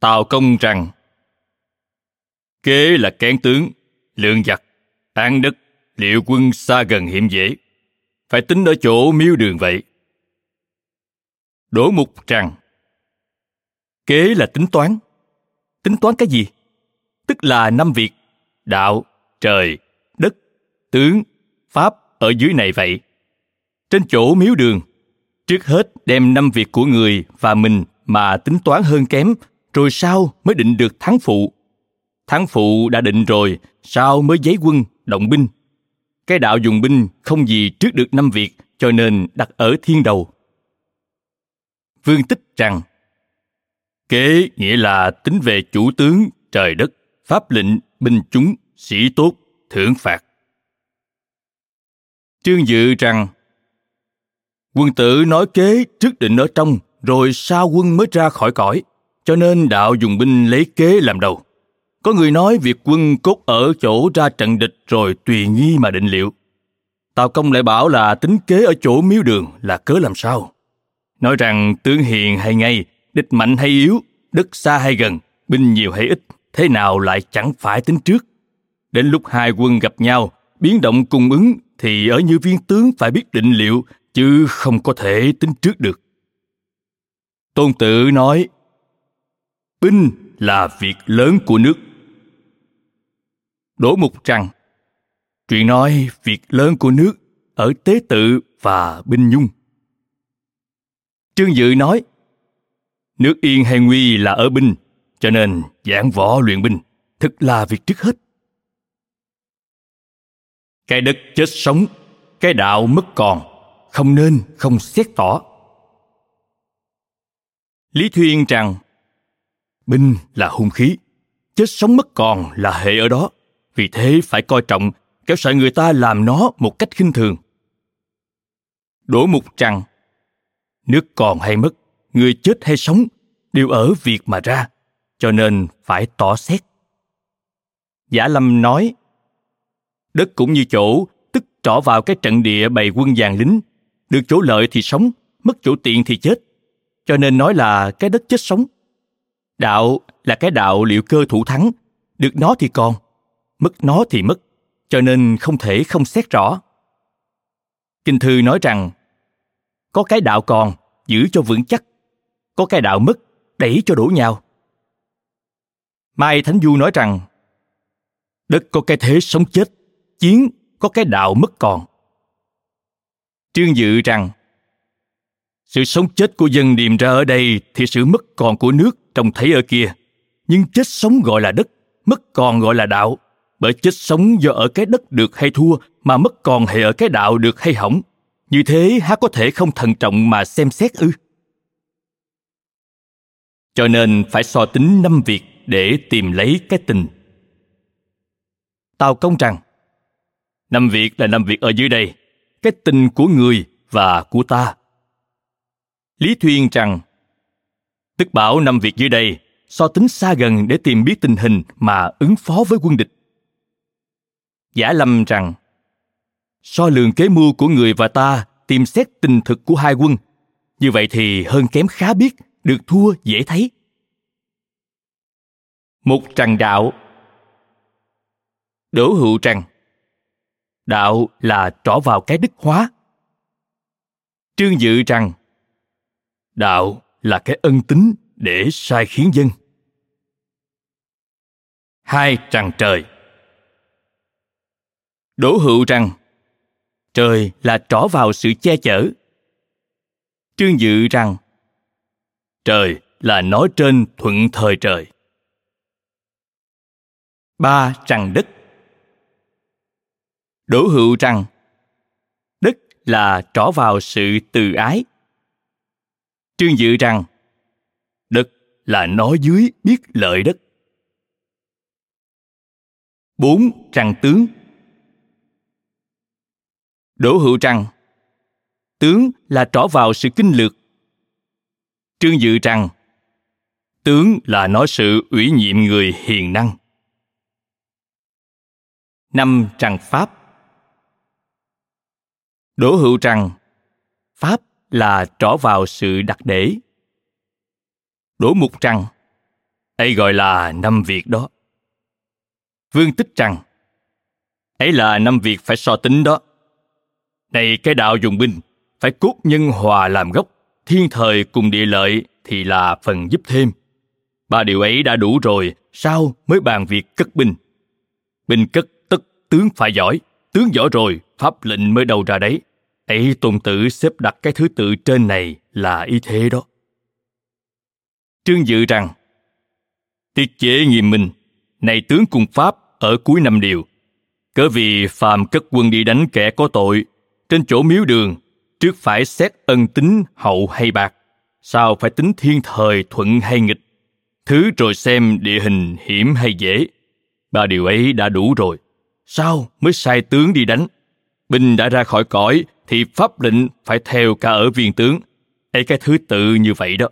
Tào Công rằng, kế là kén tướng, lượng giặc, án đất, liệu quân xa gần hiểm dễ, phải tính ở chỗ miếu đường vậy. Đỗ Mục rằng, kế là tính toán. Tính toán cái gì? tức là năm việc: đạo, trời, đất, tướng, pháp ở dưới này vậy. Trên chỗ miếu đường, trước hết đem năm việc của người và mình mà tính toán hơn kém, rồi sau mới định được thắng phụ. Thắng phụ đã định rồi, sau mới giấy quân, động binh. Cái đạo dùng binh không gì trước được năm việc, cho nên đặt ở thiên đầu. Vương Tích rằng, kế nghĩa là tính về chủ tướng, trời đất, pháp lệnh, binh chúng, sĩ tốt, thưởng phạt. Trương Dự rằng, quân tử nói kế trước định ở trong, rồi sau quân mới ra khỏi cõi, cho nên đạo dùng binh lấy kế làm đầu. Có người nói việc quân cốt ở chỗ ra trận địch rồi tùy nghi mà định liệu. Tào Công lại bảo là tính kế ở chỗ miếu đường là cớ làm sao. Nói rằng tướng hiền hay ngay, địch mạnh hay yếu, đất xa hay gần, binh nhiều hay ít, thế nào lại chẳng phải tính trước. Đến lúc hai quân gặp nhau, biến động cùng ứng thì ở như viên tướng phải biết định liệu, chứ không có thể tính trước được. Tôn Tử nói, binh là việc lớn của nước. Đỗ Mục rằng, chuyện nói việc lớn của nước ở tế tự và binh nhung. Trương Dự nói, nước yên hay nguy là ở binh, cho nên giảng võ luyện binh, thực là việc trước hết. Cái đất chết sống, cái đạo mất còn, không nên không xét tỏ. Lý Thuyên rằng, binh là hung khí, chết sống mất còn là hệ ở đó, vì thế phải coi trọng, kéo sợ người ta làm nó một cách khinh thường. Đỗ Mục rằng, nước còn hay mất, người chết hay sống, đều ở việc mà ra, cho nên phải tỏ xét. Giả Lâm nói, đất cũng như chỗ, tức trỏ vào cái trận địa bày quân dàn lính, được chỗ lợi thì sống, mất chỗ tiện thì chết, cho nên nói là cái đất chết sống. Đạo là cái đạo liệu cơ thủ thắng, được nó thì còn, mất nó thì mất, cho nên không thể không xét rõ. Kinh thư nói rằng, có cái đạo còn, giữ cho vững chắc, có cái đạo mất, đẩy cho đổ nhau. Mai Thánh Du nói rằng, đất có cái thế sống chết, chiến có cái đạo mất còn. Trương Dự rằng, sự sống chết của dân điềm ra ở đây thì sự mất còn của nước trông thấy ở kia, nhưng chết sống gọi là đất, mất còn gọi là đạo, bởi chết sống do ở cái đất được hay thua mà mất còn hệ ở cái đạo được hay hỏng, như thế há có thể không thận trọng mà xem xét ư? Cho nên phải so tính năm việc để tìm lấy cái tình. Tào Công rằng, năm việc là năm việc ở dưới đây, cái tình của người và của ta. Lý Thuyên rằng, tức bảo năm việc dưới đây, so tính xa gần để tìm biết tình hình mà ứng phó với quân địch. Giả Lâm rằng, so lường kế mưu của người và ta, tìm xét tình thực của hai quân, như vậy thì hơn kém khá biết, được thua dễ thấy. Một tràng đạo. Đỗ Hữu rằng, đạo là trỏ vào cái đức hóa. Trương Dự rằng, đạo là cái ân tính để sai khiến dân. Hai tràng trời. Đỗ Hữu rằng, trời là trỏ vào sự che chở. Trương Dự rằng, trời là nói trên thuận thời trời. Ba tràng đất. Đỗ Hữu rằng, đất là trỏ vào sự từ ái. Trương Dự rằng, đất là nói dưới biết lợi đất. Bốn tràng tướng. Đỗ Hữu rằng, tướng là trỏ vào sự kinh lược. Trương Dự rằng, tướng là nói sự ủy nhiệm người hiền năng. Năm tràng pháp. Đỗ Hữu rằng, pháp là trỏ vào sự đặt để. Đỗ Mục rằng, ấy gọi là năm việc đó. Vương Tích rằng, ấy là năm việc phải so tính đó. Này cái đạo dùng binh, phải cốt nhân hòa làm gốc, thiên thời cùng địa lợi thì là phần giúp thêm. Ba điều ấy đã đủ rồi, sao mới bàn việc cất binh? Binh cất tất tướng phải giỏi, tướng giỏi rồi, pháp lệnh mới đầu ra đấy. Ấy Tôn Tử xếp đặt cái thứ tự trên này là ý thế đó. Trương Dự rằng, tiết chế nghiêm minh, này tướng cùng pháp ở cuối 5 điều. Cớ vì phàm cất quân đi đánh kẻ có tội, trên chỗ miếu đường, trước phải xét ân tính hậu hay bạc, sao phải tính thiên thời thuận hay nghịch, thứ rồi xem địa hình hiểm hay dễ. Ba điều ấy đã đủ rồi, sao mới sai tướng đi đánh? Binh đã ra khỏi cõi thì pháp lệnh phải theo cả ở viên tướng. Ấy cái thứ tự như vậy đó.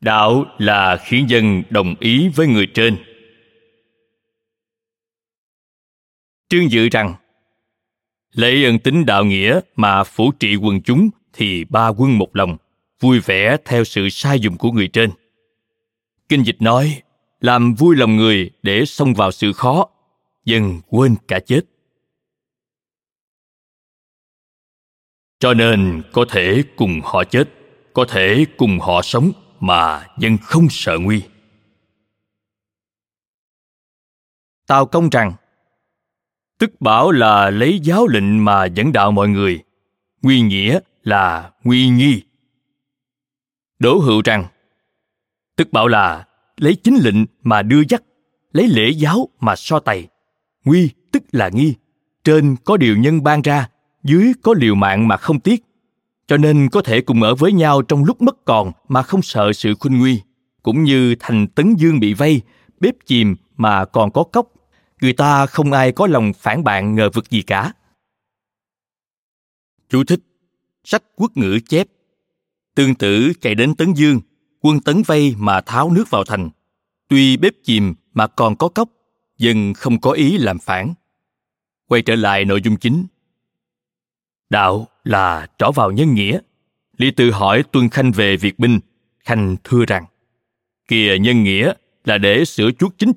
Đạo là khiến dân đồng ý với người trên. Trương Dự rằng, lấy ân tính đạo nghĩa mà phổ trị quần chúng thì ba quân một lòng, vui vẻ theo sự sai dùng của người trên. Kinh dịch nói, làm vui lòng người để xông vào sự khó, dân quên cả chết. Cho nên có thể cùng họ chết, có thể cùng họ sống mà dân không sợ nguy. Tào Công rằng, tức bảo là lấy giáo lệnh mà dẫn đạo mọi người, nguy nghĩa là nguy nghi. Đỗ Hữu rằng, tức bảo là lấy chính lệnh mà đưa dắt, lấy lễ giáo mà so tài. Nguy tức là nghi, trên có điều nhân ban ra, dưới có liều mạng mà không tiếc. Cho nên có thể cùng ở với nhau trong lúc mất còn mà không sợ sự khuynh nguy, cũng như thành Tấn Dương bị vây, bếp chìm mà còn có cốc. Người ta không ai có lòng phản bạn ngờ vực gì cả. Chú thích: sách Quốc ngữ chép, Tương Tử chạy đến Tấn Dương, quân Tấn vây mà tháo nước vào thành. Tuy bếp chìm mà còn có cốc, dân không có ý làm phản. Quay trở lại nội dung chính. Đạo là trở vào nhân nghĩa. Lý Tự hỏi Tuân Khanh về việc binh. Khanh thưa rằng, kìa nhân nghĩa là để sửa chuốt chính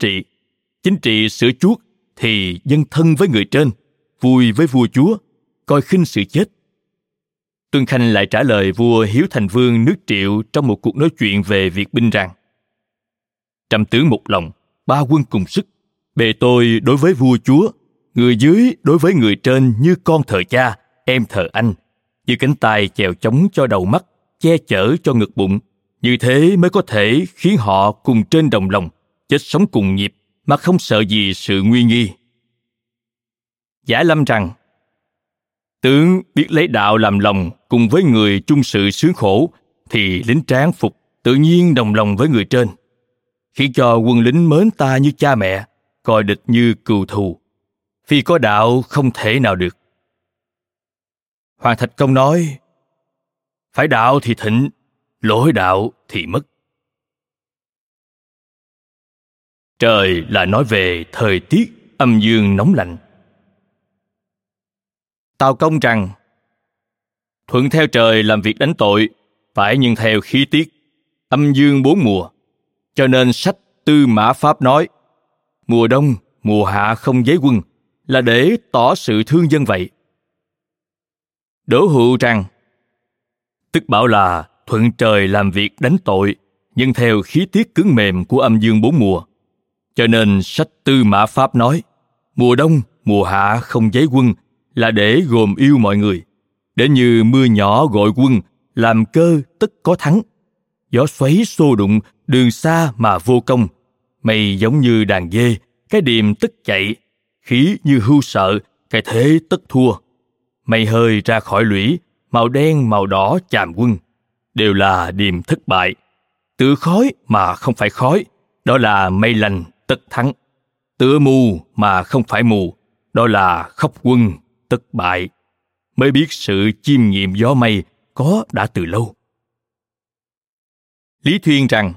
trị sửa chuốt thì dân thân với người trên, vui với vua chúa, coi khinh sự chết. Tuân Khanh lại trả lời vua Hiếu Thành Vương nước Triệu trong một cuộc nói chuyện về việc binh rằng, trăm tướng một lòng, ba quân cùng sức, bề tôi đối với vua chúa, người dưới đối với người trên như con thờ cha, em thờ anh, như cánh tay chèo chống cho đầu mắt, che chở cho ngực bụng. Như thế mới có thể khiến họ cùng trên đồng lòng, chết sống cùng nhịp mà không sợ gì sự nguy nghi. Giả Lâm rằng, tướng biết lấy đạo làm lòng cùng với người chung sự sướng khổ thì lính tráng phục tự nhiên đồng lòng với người trên, khiến cho quân lính mến ta như cha mẹ, coi địch như cừu thù. Phi có đạo không thể nào được. Hoàng Thạch Công nói, phải đạo thì thịnh, lỗi đạo thì mất. Trời là nói về thời tiết âm dương nóng lạnh. Tào Công rằng, thuận theo trời làm việc đánh tội, phải nhưng theo khí tiết, âm dương 4 mùa. Cho nên sách Tư Mã Pháp nói, mùa đông, mùa hạ không giấy quân, là để tỏ sự thương dân vậy. Đỗ Hữu rằng, tức bảo là thuận trời làm việc đánh tội, nhưng theo khí tiết cứng mềm của âm dương 4 mùa. Cho nên sách Tư Mã Pháp nói, mùa đông, mùa hạ không giấy quân, là để gồm yêu mọi người, để như mưa nhỏ gọi quân, làm cơ tất có thắng. Gió xoáy xô đụng, đường xa mà vô công. Mây giống như đàn dê, cái điềm tất chạy. Khí như hưu sợ, cái thế tất thua. Mây hơi ra khỏi lũy, màu đen màu đỏ chàm quân, đều là điềm thất bại. Tựa khói mà không phải khói, đó là mây lành tất thắng. Tựa mù mà không phải mù, đó là khóc quân tất bại. Mới biết sự chiêm nghiệm gió mây có đã từ lâu. Lý Thuyên rằng,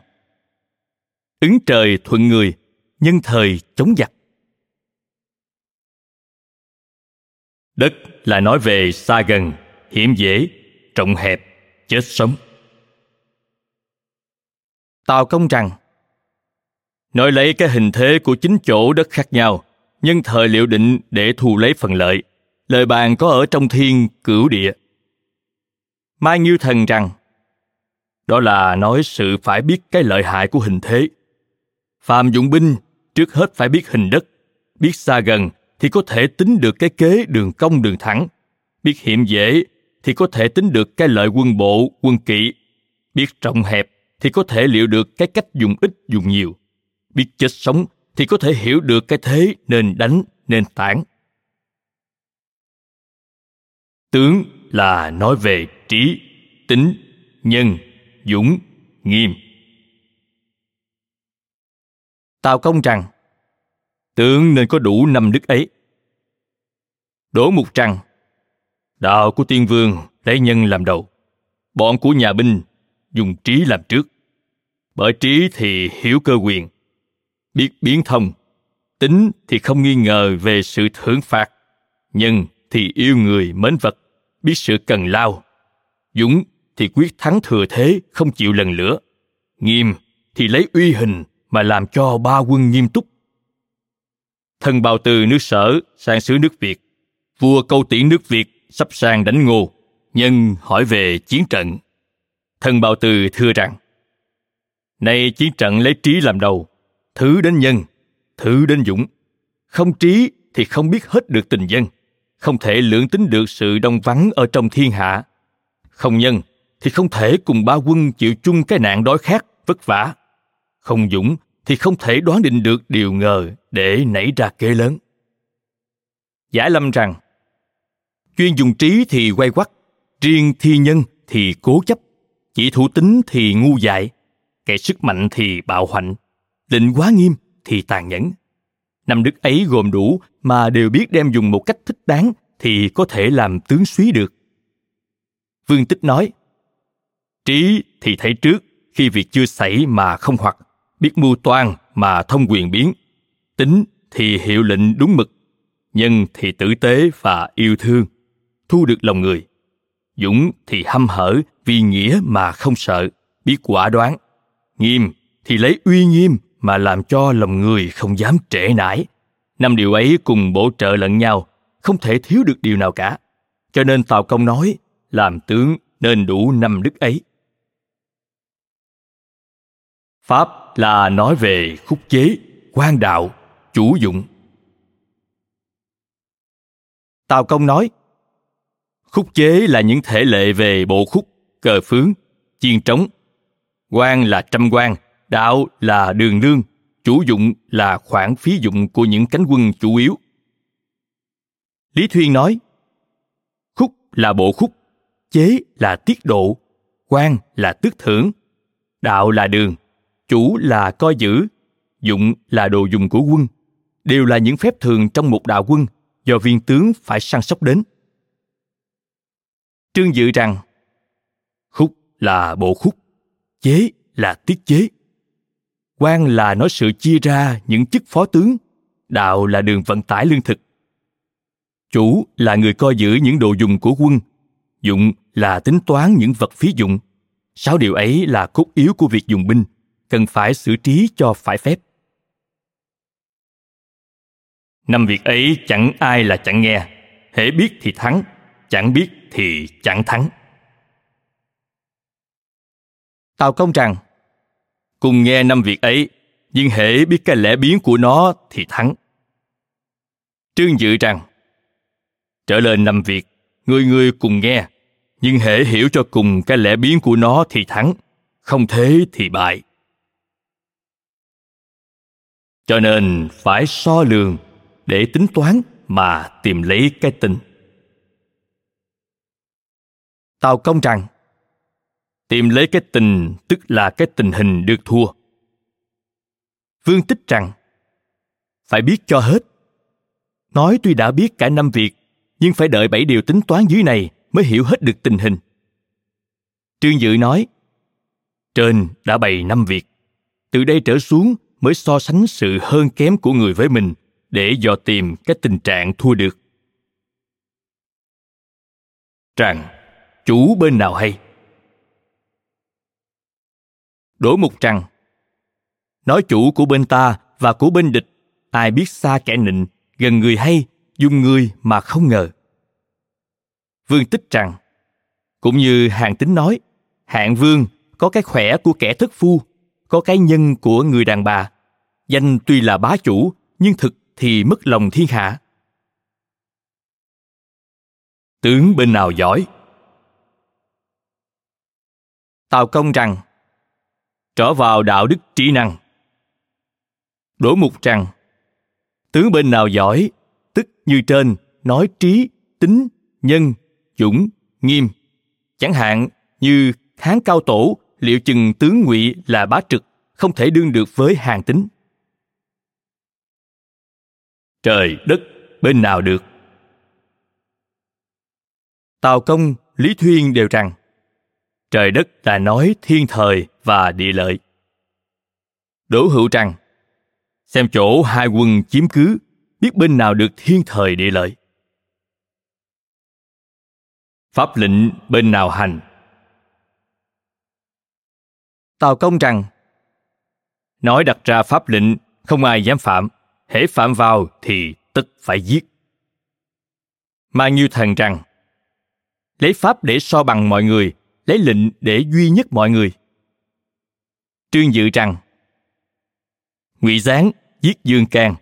ứng trời thuận người, nhân thời chống giặc. Đất là nói về xa gần, hiểm dễ, rộng hẹp, chết sống. Tào Công rằng, nói lấy cái hình thế của chính chỗ đất khác nhau, nhân thời liệu định để thu lấy phần lợi. Lời bàn có ở trong Thiên Cửu Địa. Mai Nhiêu Thần rằng, Đó là nói sự phải biết cái lợi hại của hình thế. Phàm dụng binh, trước hết phải biết hình đất. Biết xa gần thì có thể tính được cái kế đường cong đường thẳng. Biết hiểm dễ thì có thể tính được cái lợi quân bộ, quân kỵ. Biết rộng hẹp thì có thể liệu được cái cách dùng ít, dùng nhiều. Biết chết sống thì có thể hiểu được cái thế nên đánh, nên tản. Tướng là nói về trí, tính, nhân, dũng, nghiêm. Tào Công rằng, tướng nên có đủ 5 đức ấy. Đỗ Mục rằng, đạo của Tiên Vương lấy nhân làm đầu. Bọn của nhà binh dùng trí làm trước. Bởi trí thì hiểu cơ quyền, biết biến thông. Tính thì không nghi ngờ về sự thưởng phạt. Nhân thì yêu người mến vật, biết sự cần lao. Dũng thì quyết thắng thừa thế, không chịu lần lửa. Nghiêm thì lấy uy hình mà làm cho ba quân nghiêm túc. Thần Bào từ nước Sở sang xứ nước Việt. Vua Câu Tiễn nước Việt sắp sang đánh Ngô. Nhân hỏi về chiến trận. Thần Bào từ thưa rằng, nay chiến trận lấy trí làm đầu, thứ đến nhân, thứ đến dũng. Không trí thì không biết hết được tình dân, không thể lượng tính được sự đông vắng ở trong thiên hạ. Không nhân thì không thể cùng ba quân chịu chung cái nạn đói khát vất vả. Không dũng thì không thể đoán định được điều ngờ để nảy ra kế lớn. Giả Lâm rằng, chuyên dùng trí thì quay quắt, riêng thi nhân thì cố chấp, chỉ thủ tính thì ngu dại, kẻ sức mạnh thì bạo hoạnh, định quá nghiêm thì tàn nhẫn. 5 đức ấy gồm đủ mà đều biết đem dùng một cách thích đáng thì có thể làm tướng suý được. Vương Tích nói, trí thì thấy trước khi việc chưa xảy mà không hoặc, biết mưu toan mà thông quyền biến. Tính thì hiệu lệnh đúng mực, nhân thì tử tế và yêu thương, thu được lòng người. Dũng thì hăm hở vì nghĩa mà không sợ, biết quả đoán. Nghiêm thì lấy uy nghiêm mà làm cho lòng người không dám trễ nải. 5 điều ấy cùng bổ trợ lẫn nhau, không thể thiếu được điều nào cả. Cho nên Tào Công nói, làm tướng nên đủ 5 đức ấy. Pháp là nói về khúc chế, quan đạo, chủ dụng. Tào Công nói, khúc chế là những thể lệ về bộ khúc, cờ phướng, chiên trống. Quan là trăm quan, đạo là đường lương, chủ dụng là khoản phí dụng của những cánh quân chủ yếu. Lý Thuyên nói, khúc là bộ khúc, chế là tiết độ, quan là tước thưởng, đạo là đường, chủ là coi giữ, dụng là đồ dùng của quân, đều là những phép thường trong một đạo quân do viên tướng phải săn sóc đến. Trương Dự rằng, khúc là bộ khúc, chế là tiết chế, quan là nói sự chia ra những chức phó tướng, đạo là đường vận tải lương thực, chủ là người coi giữ những đồ dùng của quân, dụng là tính toán những vật phí dụng. 6 điều ấy là cốt yếu của việc dùng binh, cần phải xử trí cho phải phép. 5 việc ấy chẳng ai là chẳng nghe, hễ biết thì thắng, chẳng biết thì chẳng thắng. Tào Công rằng, cùng nghe 5 việc ấy, nhưng hễ biết cái lẽ biến của nó thì thắng. Trương Dự rằng, trở lên 5 việc, người người cùng nghe, nhưng hễ hiểu cho cùng cái lẽ biến của nó thì thắng, không thế thì bại. Cho nên phải so lường để tính toán mà tìm lấy cái tình. Tào Công rằng, tìm lấy cái tình tức là cái tình hình được thua. Vương Tích rằng, phải biết cho hết. Nói tuy đã biết cả 5 việc, nhưng phải đợi 7 điều tính toán dưới này mới hiểu hết được tình hình. Trương Dự nói, trên đã bày 5 việc, từ đây trở xuống mới so sánh sự hơn kém của người với mình để dò tìm cái tình trạng thua được. Rằng, chủ bên nào hay? Đỗ Mục rằng, nói chủ của bên ta và của bên địch, ai biết xa kẻ nịnh, gần người hay, dùng người mà không ngờ. Vương Tích rằng, cũng như Hàn Tín nói, Hạng Vương có cái khỏe của kẻ thất phu, có cái nhân của người đàn bà. Danh tuy là bá chủ, nhưng thực thì mất lòng thiên hạ. Tướng bên nào giỏi? Tào Công rằng: trở vào đạo đức trí năng. Đỗ Mục rằng: tướng bên nào giỏi, tức như trên, nói trí, tính, nhân, dũng, nghiêm. Chẳng hạn như Hán Cao Tổ liệu chừng tướng Ngụy là bá trực, không thể đương được với Hàn Tín. Trời đất bên nào được? Tào Công, Lý Thuyên đều rằng: trời đất là nói thiên thời và địa lợi. Đỗ Hữu rằng: xem chỗ hai quân chiếm cứ, biết bên nào được thiên thời địa lợi. Pháp lệnh bên nào hành? Tào Công rằng: nói đặt ra pháp lệnh, không ai dám phạm, hễ phạm vào thì tất phải giết. Mai Nhiêu Thần rằng: lấy pháp để so bằng mọi người, lấy lệnh để duy nhất mọi người. Trương Dự rằng: Ngụy Giáng giết Dương Can,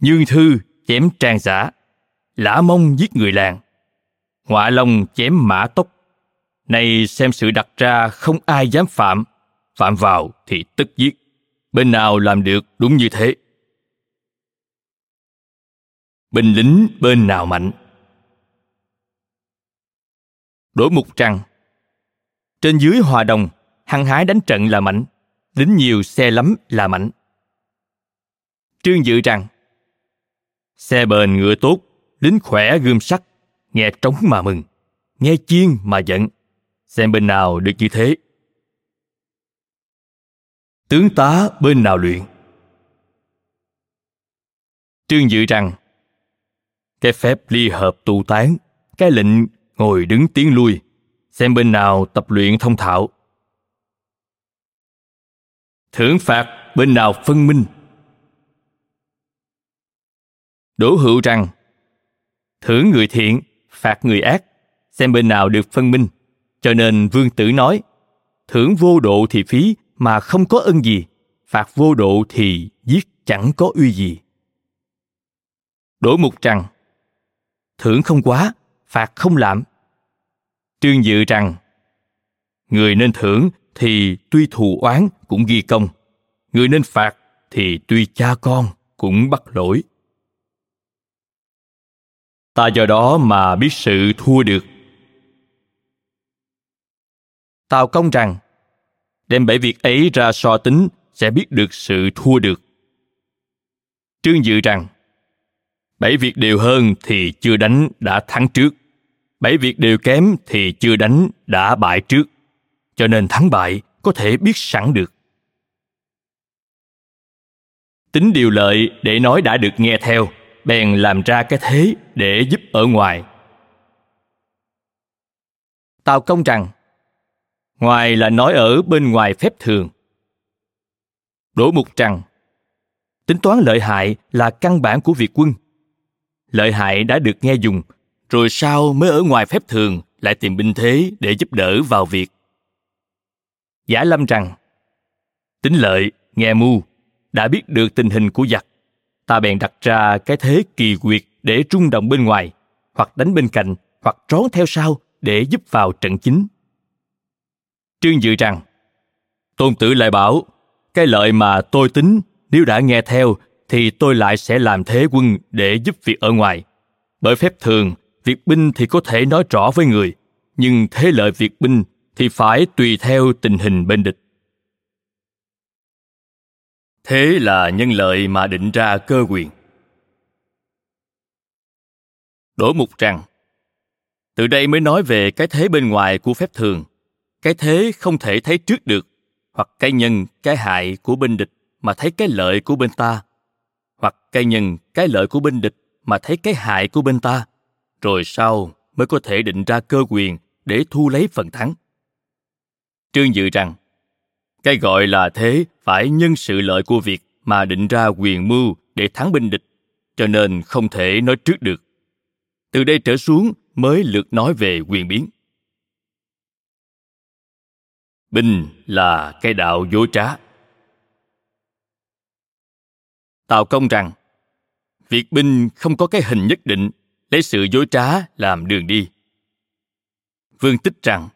Nhương Thư chém Trang Giả, Lã Mông giết người làng, Ngoạ Long chém Mã Tốc. Nay xem sự đặt ra không ai dám phạm, phạm vào thì tất giết. Bên nào làm được đúng như thế? Binh lính bên nào mạnh? Đỗ Mục rằng: trên dưới hòa đồng, hăng hái đánh trận là mạnh, lính nhiều xe lắm là mạnh. Trương Dự rằng: xe bền ngựa tốt, lính khỏe gươm sắt, nghe trống mà mừng, nghe chiên mà giận. Xem bên nào được như thế. Tướng tá bên nào luyện? Trương Dự rằng: cái phép ly hợp tụ tán, cái lệnh ngồi đứng tiến lui, xem bên nào tập luyện thông thạo. Thưởng phạt bên nào phân minh? Đỗ Hữu rằng: thưởng người thiện, phạt người ác, xem bên nào được phân minh. Cho nên Vương Tử nói: thưởng vô độ thì phí mà không có ân gì, phạt vô độ thì giết chẳng có uy gì. Đỗ Mục rằng: thưởng không quá, phạt không lạm. Trương Dự rằng: người nên thưởng thì tuy thù oán cũng ghi công, người nên phạt thì tuy cha con cũng bắt lỗi. Ta do đó mà biết sự thua được. Tào Công rằng: đem bảy việc ấy ra so tính, sẽ biết được sự thua được. Trương Dự rằng: bảy việc đều hơn thì chưa đánh đã thắng trước, bảy việc đều kém thì chưa đánh đã bại trước. Cho nên thắng bại có thể biết sẵn được. Tính điều lợi để nói đã được nghe theo, bèn làm ra cái thế để giúp ở ngoài. Tào Công rằng: ngoài là nói ở bên ngoài phép thường. Đỗ Mục rằng: tính toán lợi hại là căn bản của việc quân. Lợi hại đã được nghe dùng, rồi sau mới ở ngoài phép thường lại tìm binh thế để giúp đỡ vào việc. Giả Lâm rằng: tính lợi, nghe mưu, đã biết được tình hình của giặc. Ta bèn đặt ra cái thế kỳ quyệt để rung động bên ngoài, hoặc đánh bên cạnh, hoặc trốn theo sau để giúp vào trận chính. Trương Dự rằng: Tôn Tử lại bảo, cái lợi mà tôi tính, nếu đã nghe theo, thì tôi lại sẽ làm thế quân để giúp việc ở ngoài. Bởi phép thường, việc binh thì có thể nói rõ với người, nhưng thế lợi việc binh thì phải tùy theo tình hình bên địch. Thế là nhân lợi mà định ra cơ quyền. Đỗ Mục rằng: từ đây mới nói về cái thế bên ngoài của phép thường, cái thế không thể thấy trước được, hoặc cái nhân, cái hại của bên địch mà thấy cái lợi của bên ta, hoặc cái nhân, cái lợi của bên địch mà thấy cái hại của bên ta, rồi sau mới có thể định ra cơ quyền để thu lấy phần thắng. Trương Dự rằng: cái gọi là thế phải nhân sự lợi của việc mà định ra quyền mưu để thắng binh địch, cho nên không thể nói trước được. Từ đây trở xuống mới lượt nói về quyền biến. Binh là cái đạo dối trá. Tào Công rằng, việc binh không có cái hình nhất định, lấy sự dối trá làm đường đi. Vương Tích rằng,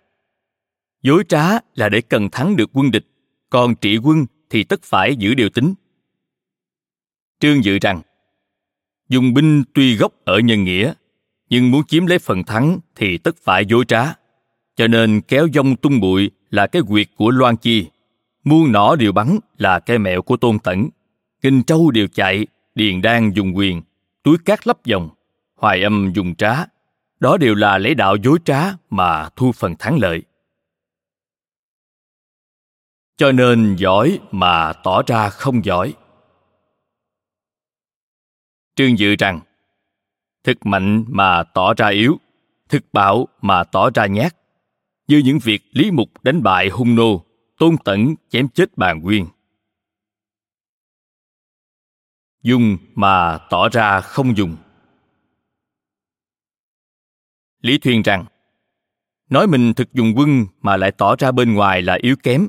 dối trá là để cần thắng được quân địch, còn trị quân thì tất phải giữ điều tính. Trương Dự rằng, dùng binh tuy gốc ở nhân nghĩa, nhưng muốn chiếm lấy phần thắng thì tất phải dối trá, cho nên kéo dông tung bụi là cái quyệt của Loan Chi, muôn nỏ điều bắn là cái mẹo của Tôn Tẩn, kinh trâu điều chạy, điền đan dùng quyền, túi cát lấp vòng, hoài âm dùng trá, đó đều là lấy đạo dối trá mà thu phần thắng lợi. Cho nên giỏi mà tỏ ra không giỏi. Trương Dự rằng, thực mạnh mà tỏ ra yếu, thực bạo mà tỏ ra nhát, như những việc Lý Mục đánh bại Hung Nô, Tôn Tẩn chém chết Bàn Nguyên. Dùng mà tỏ ra không dùng. Lý Thuyên rằng, nói mình thực dùng quân mà lại tỏ ra bên ngoài là yếu kém.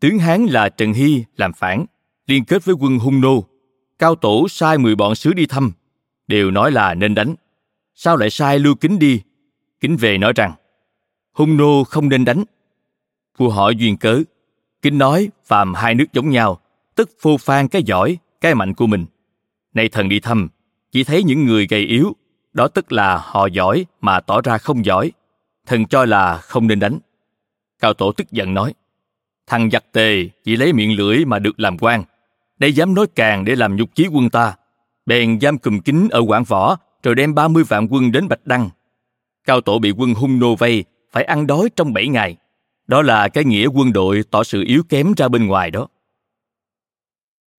Tướng Hán là Trần Hy làm phản, liên kết với quân Hung Nô. Cao Tổ sai 10 bọn sứ đi thăm, đều nói là nên đánh. Sao lại sai Lưu Kính đi? Kính về nói rằng, Hung Nô không nên đánh. Vua hỏi duyên cớ. Kính nói, phàm hai nước giống nhau, tức phô phan cái giỏi, cái mạnh của mình. Nay thần đi thăm, chỉ thấy những người gầy yếu, đó tức là họ giỏi mà tỏ ra không giỏi. Thần cho là không nên đánh. Cao Tổ tức giận nói, thằng giặc tề chỉ lấy miệng lưỡi mà được làm quan, đây dám nói càng để làm nhục chí quân ta, bèn giam cùm kín ở Quảng Võ, rồi đem 30 vạn quân đến Bạch Đăng. Cao Tổ bị quân Hung Nô vây, phải ăn đói trong 7 ngày. Đó là cái nghĩa quân đội tỏ sự yếu kém ra bên ngoài đó.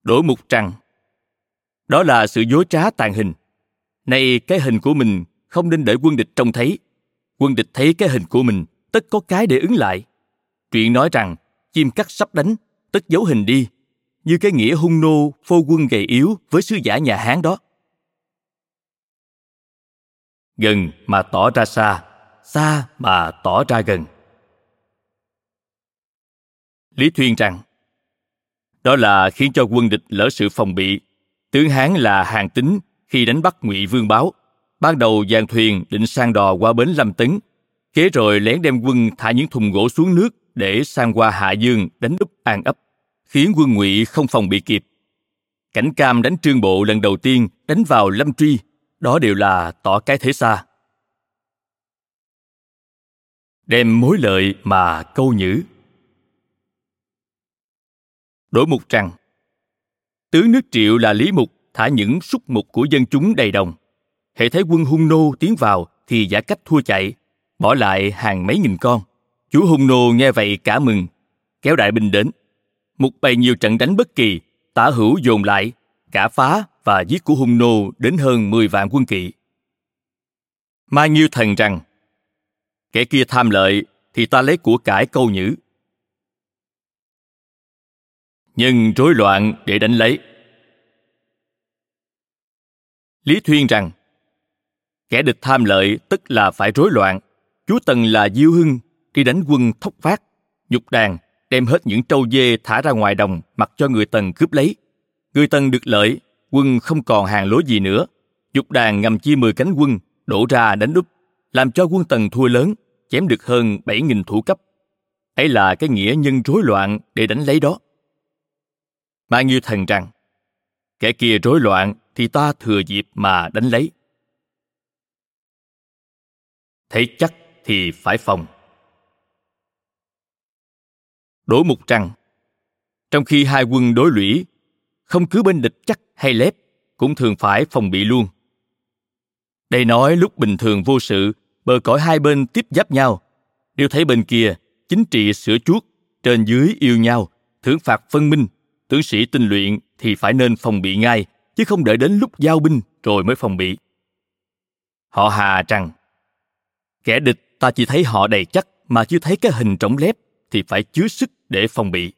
Đỗ Mục rằng, đó là sự dối trá tàn hình. Nay cái hình của mình không nên để quân địch trông thấy. Quân địch thấy cái hình của mình, tất có cái để ứng lại. Truyện nói rằng, chim cắt sắp đánh, tất giấu hình đi, như cái nghĩa Hung Nô phô quân gầy yếu với sứ giả nhà Hán đó. Gần mà tỏ ra xa, xa mà tỏ ra gần. Lý Thuyên rằng, đó là khiến cho quân địch lỡ sự phòng bị. Tướng Hán là Hàn Tín khi đánh bắt Ngụy Vương Báo, ban đầu dàn thuyền định sang đò qua bến Lâm Tấn, kế rồi lén đem quân thả những thùng gỗ xuống nước để sang qua Hạ Dương đánh úp An Ấp, khiến quân Ngụy không phòng bị kịp. Cảnh Cam đánh Trương Bộ lần đầu tiên đánh vào Lâm Truy, đó đều là tỏ cái thế xa. Đem mối lợi mà câu nhữ. Đỗ Mục rằng, tướng nước Triệu là Lý Mục thả những súc mục của dân chúng đầy đồng, hễ thấy quân Hung Nô tiến vào thì giả cách thua chạy, bỏ lại hàng mấy nghìn con. Chúa Hung Nô nghe vậy cả mừng, kéo đại binh đến. Mục bày nhiều trận đánh bất kỳ, tả hữu dồn lại, cả phá và giết của Hung Nô đến hơn 10 vạn quân kỵ. Mai Nhiêu Thần rằng, kẻ kia tham lợi thì ta lấy của cải câu nhữ. Nhân rối loạn để đánh lấy. Lý Thuyên rằng, kẻ địch tham lợi tức là phải rối loạn. Chúa Tần là Diêu Hưng đi đánh quân Thốc Phát, Nhục Đàn, đem hết những trâu dê thả ra ngoài đồng mặc cho người Tần cướp lấy. Người Tần được lợi, quân không còn hàng lối gì nữa. Nhục Đàn ngầm chia 10 cánh quân, đổ ra đánh úp, làm cho quân Tần thua lớn, chém được hơn 7.000 thủ cấp. Ấy là cái nghĩa nhân rối loạn để đánh lấy đó. Mai Nhiêu Thần rằng, kẻ kia rối loạn thì ta thừa dịp mà đánh lấy. Thấy chắc thì phải phòng. Đỗ Mục rằng, trong khi hai quân đối lũy, không cứ bên địch chắc hay lép, cũng thường phải phòng bị luôn. Đây nói lúc bình thường vô sự, bờ cõi hai bên tiếp giáp nhau. Đều thấy bên kia, chính trị sửa chuốt, trên dưới yêu nhau, thưởng phạt phân minh, tướng sĩ tinh luyện thì phải nên phòng bị ngay, chứ không đợi đến lúc giao binh rồi mới phòng bị. Họ Hà rằng, kẻ địch ta chỉ thấy họ đầy chắc mà chưa thấy cái hình trống lép, thì phải chứa sức để phòng bị.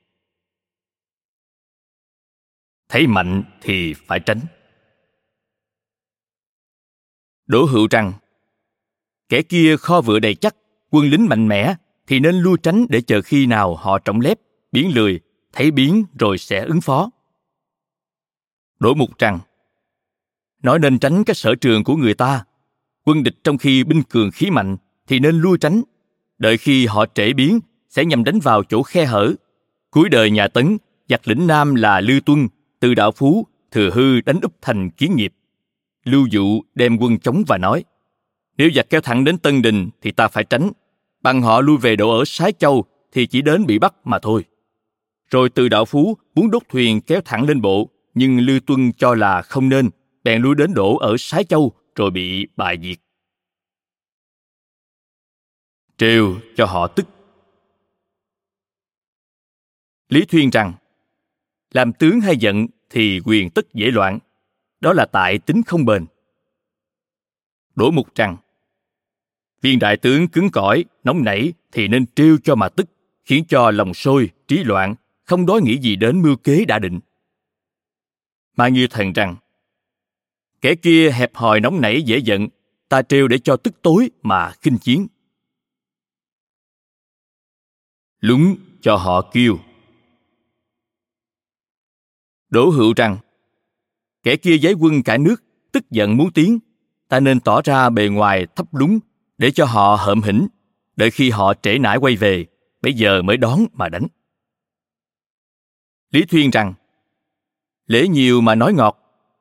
Thấy mạnh thì phải tránh. Đỗ Hữu rằng, kẻ kia kho vựa đầy chắc, quân lính mạnh mẽ, thì nên lui tránh để chờ khi nào họ trọng lép, biến lười, thấy biến rồi sẽ ứng phó. Đỗ Mục rằng, nói nên tránh các sở trường của người ta. Quân địch trong khi binh cường khí mạnh thì nên lui tránh, đợi khi họ trễ biến sẽ nhằm đánh vào chỗ khe hở. Cuối đời nhà Tấn, giặc lĩnh Nam là Lưu Tuân, Từ Đạo Phú, thừa hư đánh úp thành Kiến Nghiệp. Lưu Dụ đem quân chống và nói, nếu giặc kéo thẳng đến Tân Đình thì ta phải tránh, bằng họ lui về đổ ở Sái Châu thì chỉ đến bị bắt mà thôi. Rồi Từ Đạo Phú muốn đốt thuyền kéo thẳng lên bộ, nhưng Lưu Tuân cho là không nên, bèn lui đến đổ ở Sái Châu rồi bị bại diệt. Trêu cho họ tức. Lý Thuyên rằng, làm tướng hay giận thì quyền tất dễ loạn, đó là tại tính không bền. Đỗ Mục rằng, viên đại tướng cứng cỏi, nóng nảy thì nên trêu cho mà tức, khiến cho lòng sôi, trí loạn, không đói nghĩ gì đến mưu kế đã định. Mai Nhiêu Thần rằng, kẻ kia hẹp hòi nóng nảy dễ giận, ta trêu để cho tức tối mà khinh chiến. Lúng cho họ kiêu. Đỗ Hữu rằng, kẻ kia giấy quân cả nước, tức giận muốn tiến, ta nên tỏ ra bề ngoài thấp lúng để cho họ hợm hỉnh, đợi khi họ trễ nải quay về, bây giờ mới đón mà đánh. Lý Thuyên rằng, lễ nhiều mà nói ngọt,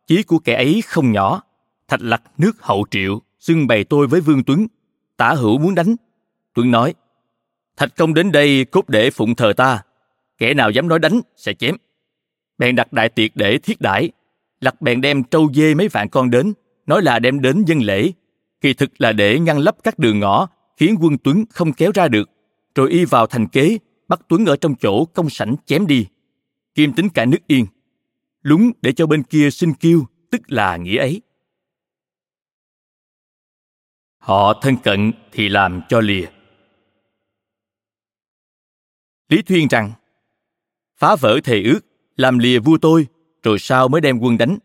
chí của kẻ ấy không nhỏ. Thạch Lặc nước Hậu Triệu xưng bày tôi với Vương Tuấn, tả hữu muốn đánh. Tuấn nói, Thạch công đến đây cốt để phụng thờ ta, kẻ nào dám nói đánh sẽ chém. Bèn đặt đại tiệc để thiết đãi. Lặc bèn đem trâu dê mấy vạn con đến, nói là đem đến dân lễ, kỳ thực là để ngăn lấp các đường ngõ, khiến quân Tuấn không kéo ra được. Rồi y vào thành kế, bắt Tuấn ở trong chỗ công sảnh chém đi. Kim tính cả nước Yên. Lúng để cho bên kia xin kiêu, tức là nghĩa ấy. Họ thân cận thì làm cho lìa. Lý Thuyên rằng, phá vỡ thề ước, làm lìa vua tôi, rồi sau mới đem quân đánh.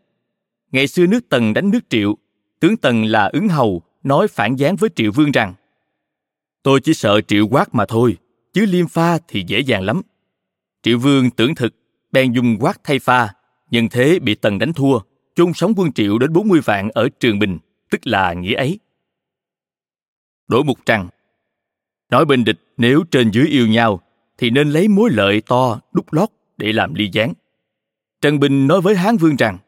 Ngày xưa nước Tần đánh nước Triệu, tướng Tần là Ứng Hầu nói phản gián với Triệu Vương rằng, tôi chỉ sợ Triệu quát mà thôi, chứ liêm pha thì dễ dàng lắm. Triệu Vương tưởng thực, bèn dùng quát thay pha, nhân thế bị Tần đánh thua, chôn sống quân Triệu đến 40 vạn ở Trường Bình, tức là nghĩa ấy. Đỗ Mục rằng, nói bên địch nếu trên dưới yêu nhau, thì nên lấy mối lợi to đúc lót để làm ly gián. Trần Bình nói với Hán Vương rằng,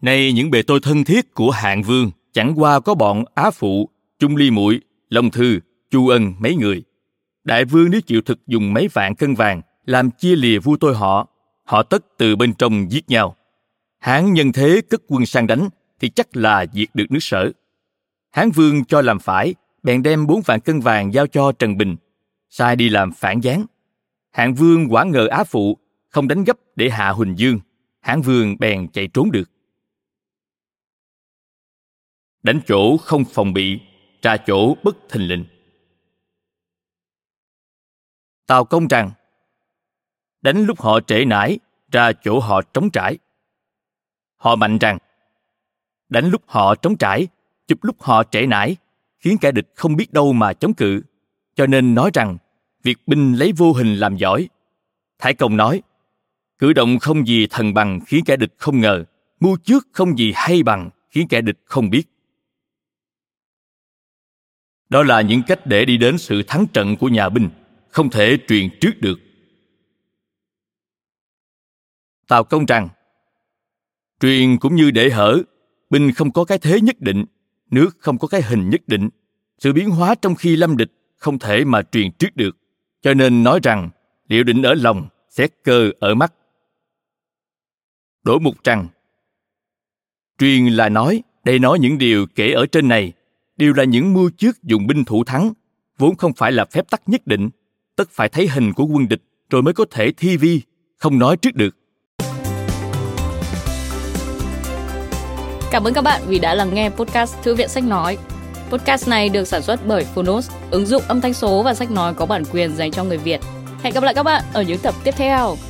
nay những bề tôi thân thiết của Hạng Vương chẳng qua có bọn Á Phụ, Chung Ly Muội, Long Thư, Chu Ân mấy người. Đại vương nếu chịu thực dùng mấy vạn cân vàng làm chia lìa vua tôi họ, họ tất từ bên trong giết nhau. Hán nhân thế cất quân sang đánh thì chắc là diệt được nước Sở. Hán Vương cho làm phải, bèn đem 4 vạn cân vàng giao cho Trần Bình, sai đi làm phản gián. Hạng Vương quả ngờ Á Phụ, không đánh gấp để hạ Huỳnh Dương. Hán Vương bèn chạy trốn được. Đánh chỗ không phòng bị, ra chỗ bất thình lình. Tào Công rằng, đánh lúc họ trễ nải, ra chỗ họ trống trải. Họ Mạnh rằng, đánh lúc họ trống trải, chụp lúc họ trễ nải, khiến kẻ địch không biết đâu mà chống cự. Cho nên nói rằng, việc binh lấy vô hình làm giỏi. Thái Công nói, cử động không gì thần bằng khiến kẻ địch không ngờ, mưu trước không gì hay bằng khiến kẻ địch không biết. Đó là những cách để đi đến sự thắng trận của nhà binh, không thể truyền trước được. Tào Công rằng, truyền cũng như để hở, binh không có cái thế nhất định, nước không có cái hình nhất định, sự biến hóa trong khi lâm địch không thể mà truyền trước được, cho nên nói rằng liệu định ở lòng, xét cơ ở mắt. Đỗ Mục rằng, truyền là nói, đây nói những điều kể ở trên này, đều là những mưu trước dùng binh thủ thắng, vốn không phải là phép tắc nhất định, tất phải thấy hình của quân địch rồi mới có thể thi vi, không nói trước được. Cảm ơn các bạn vì đã lắng nghe podcast Thư viện Sách Nói. Podcast này được sản xuất bởi Phonos, ứng dụng âm thanh số và sách nói có bản quyền dành cho người Việt. Hẹn gặp lại các bạn ở những tập tiếp theo.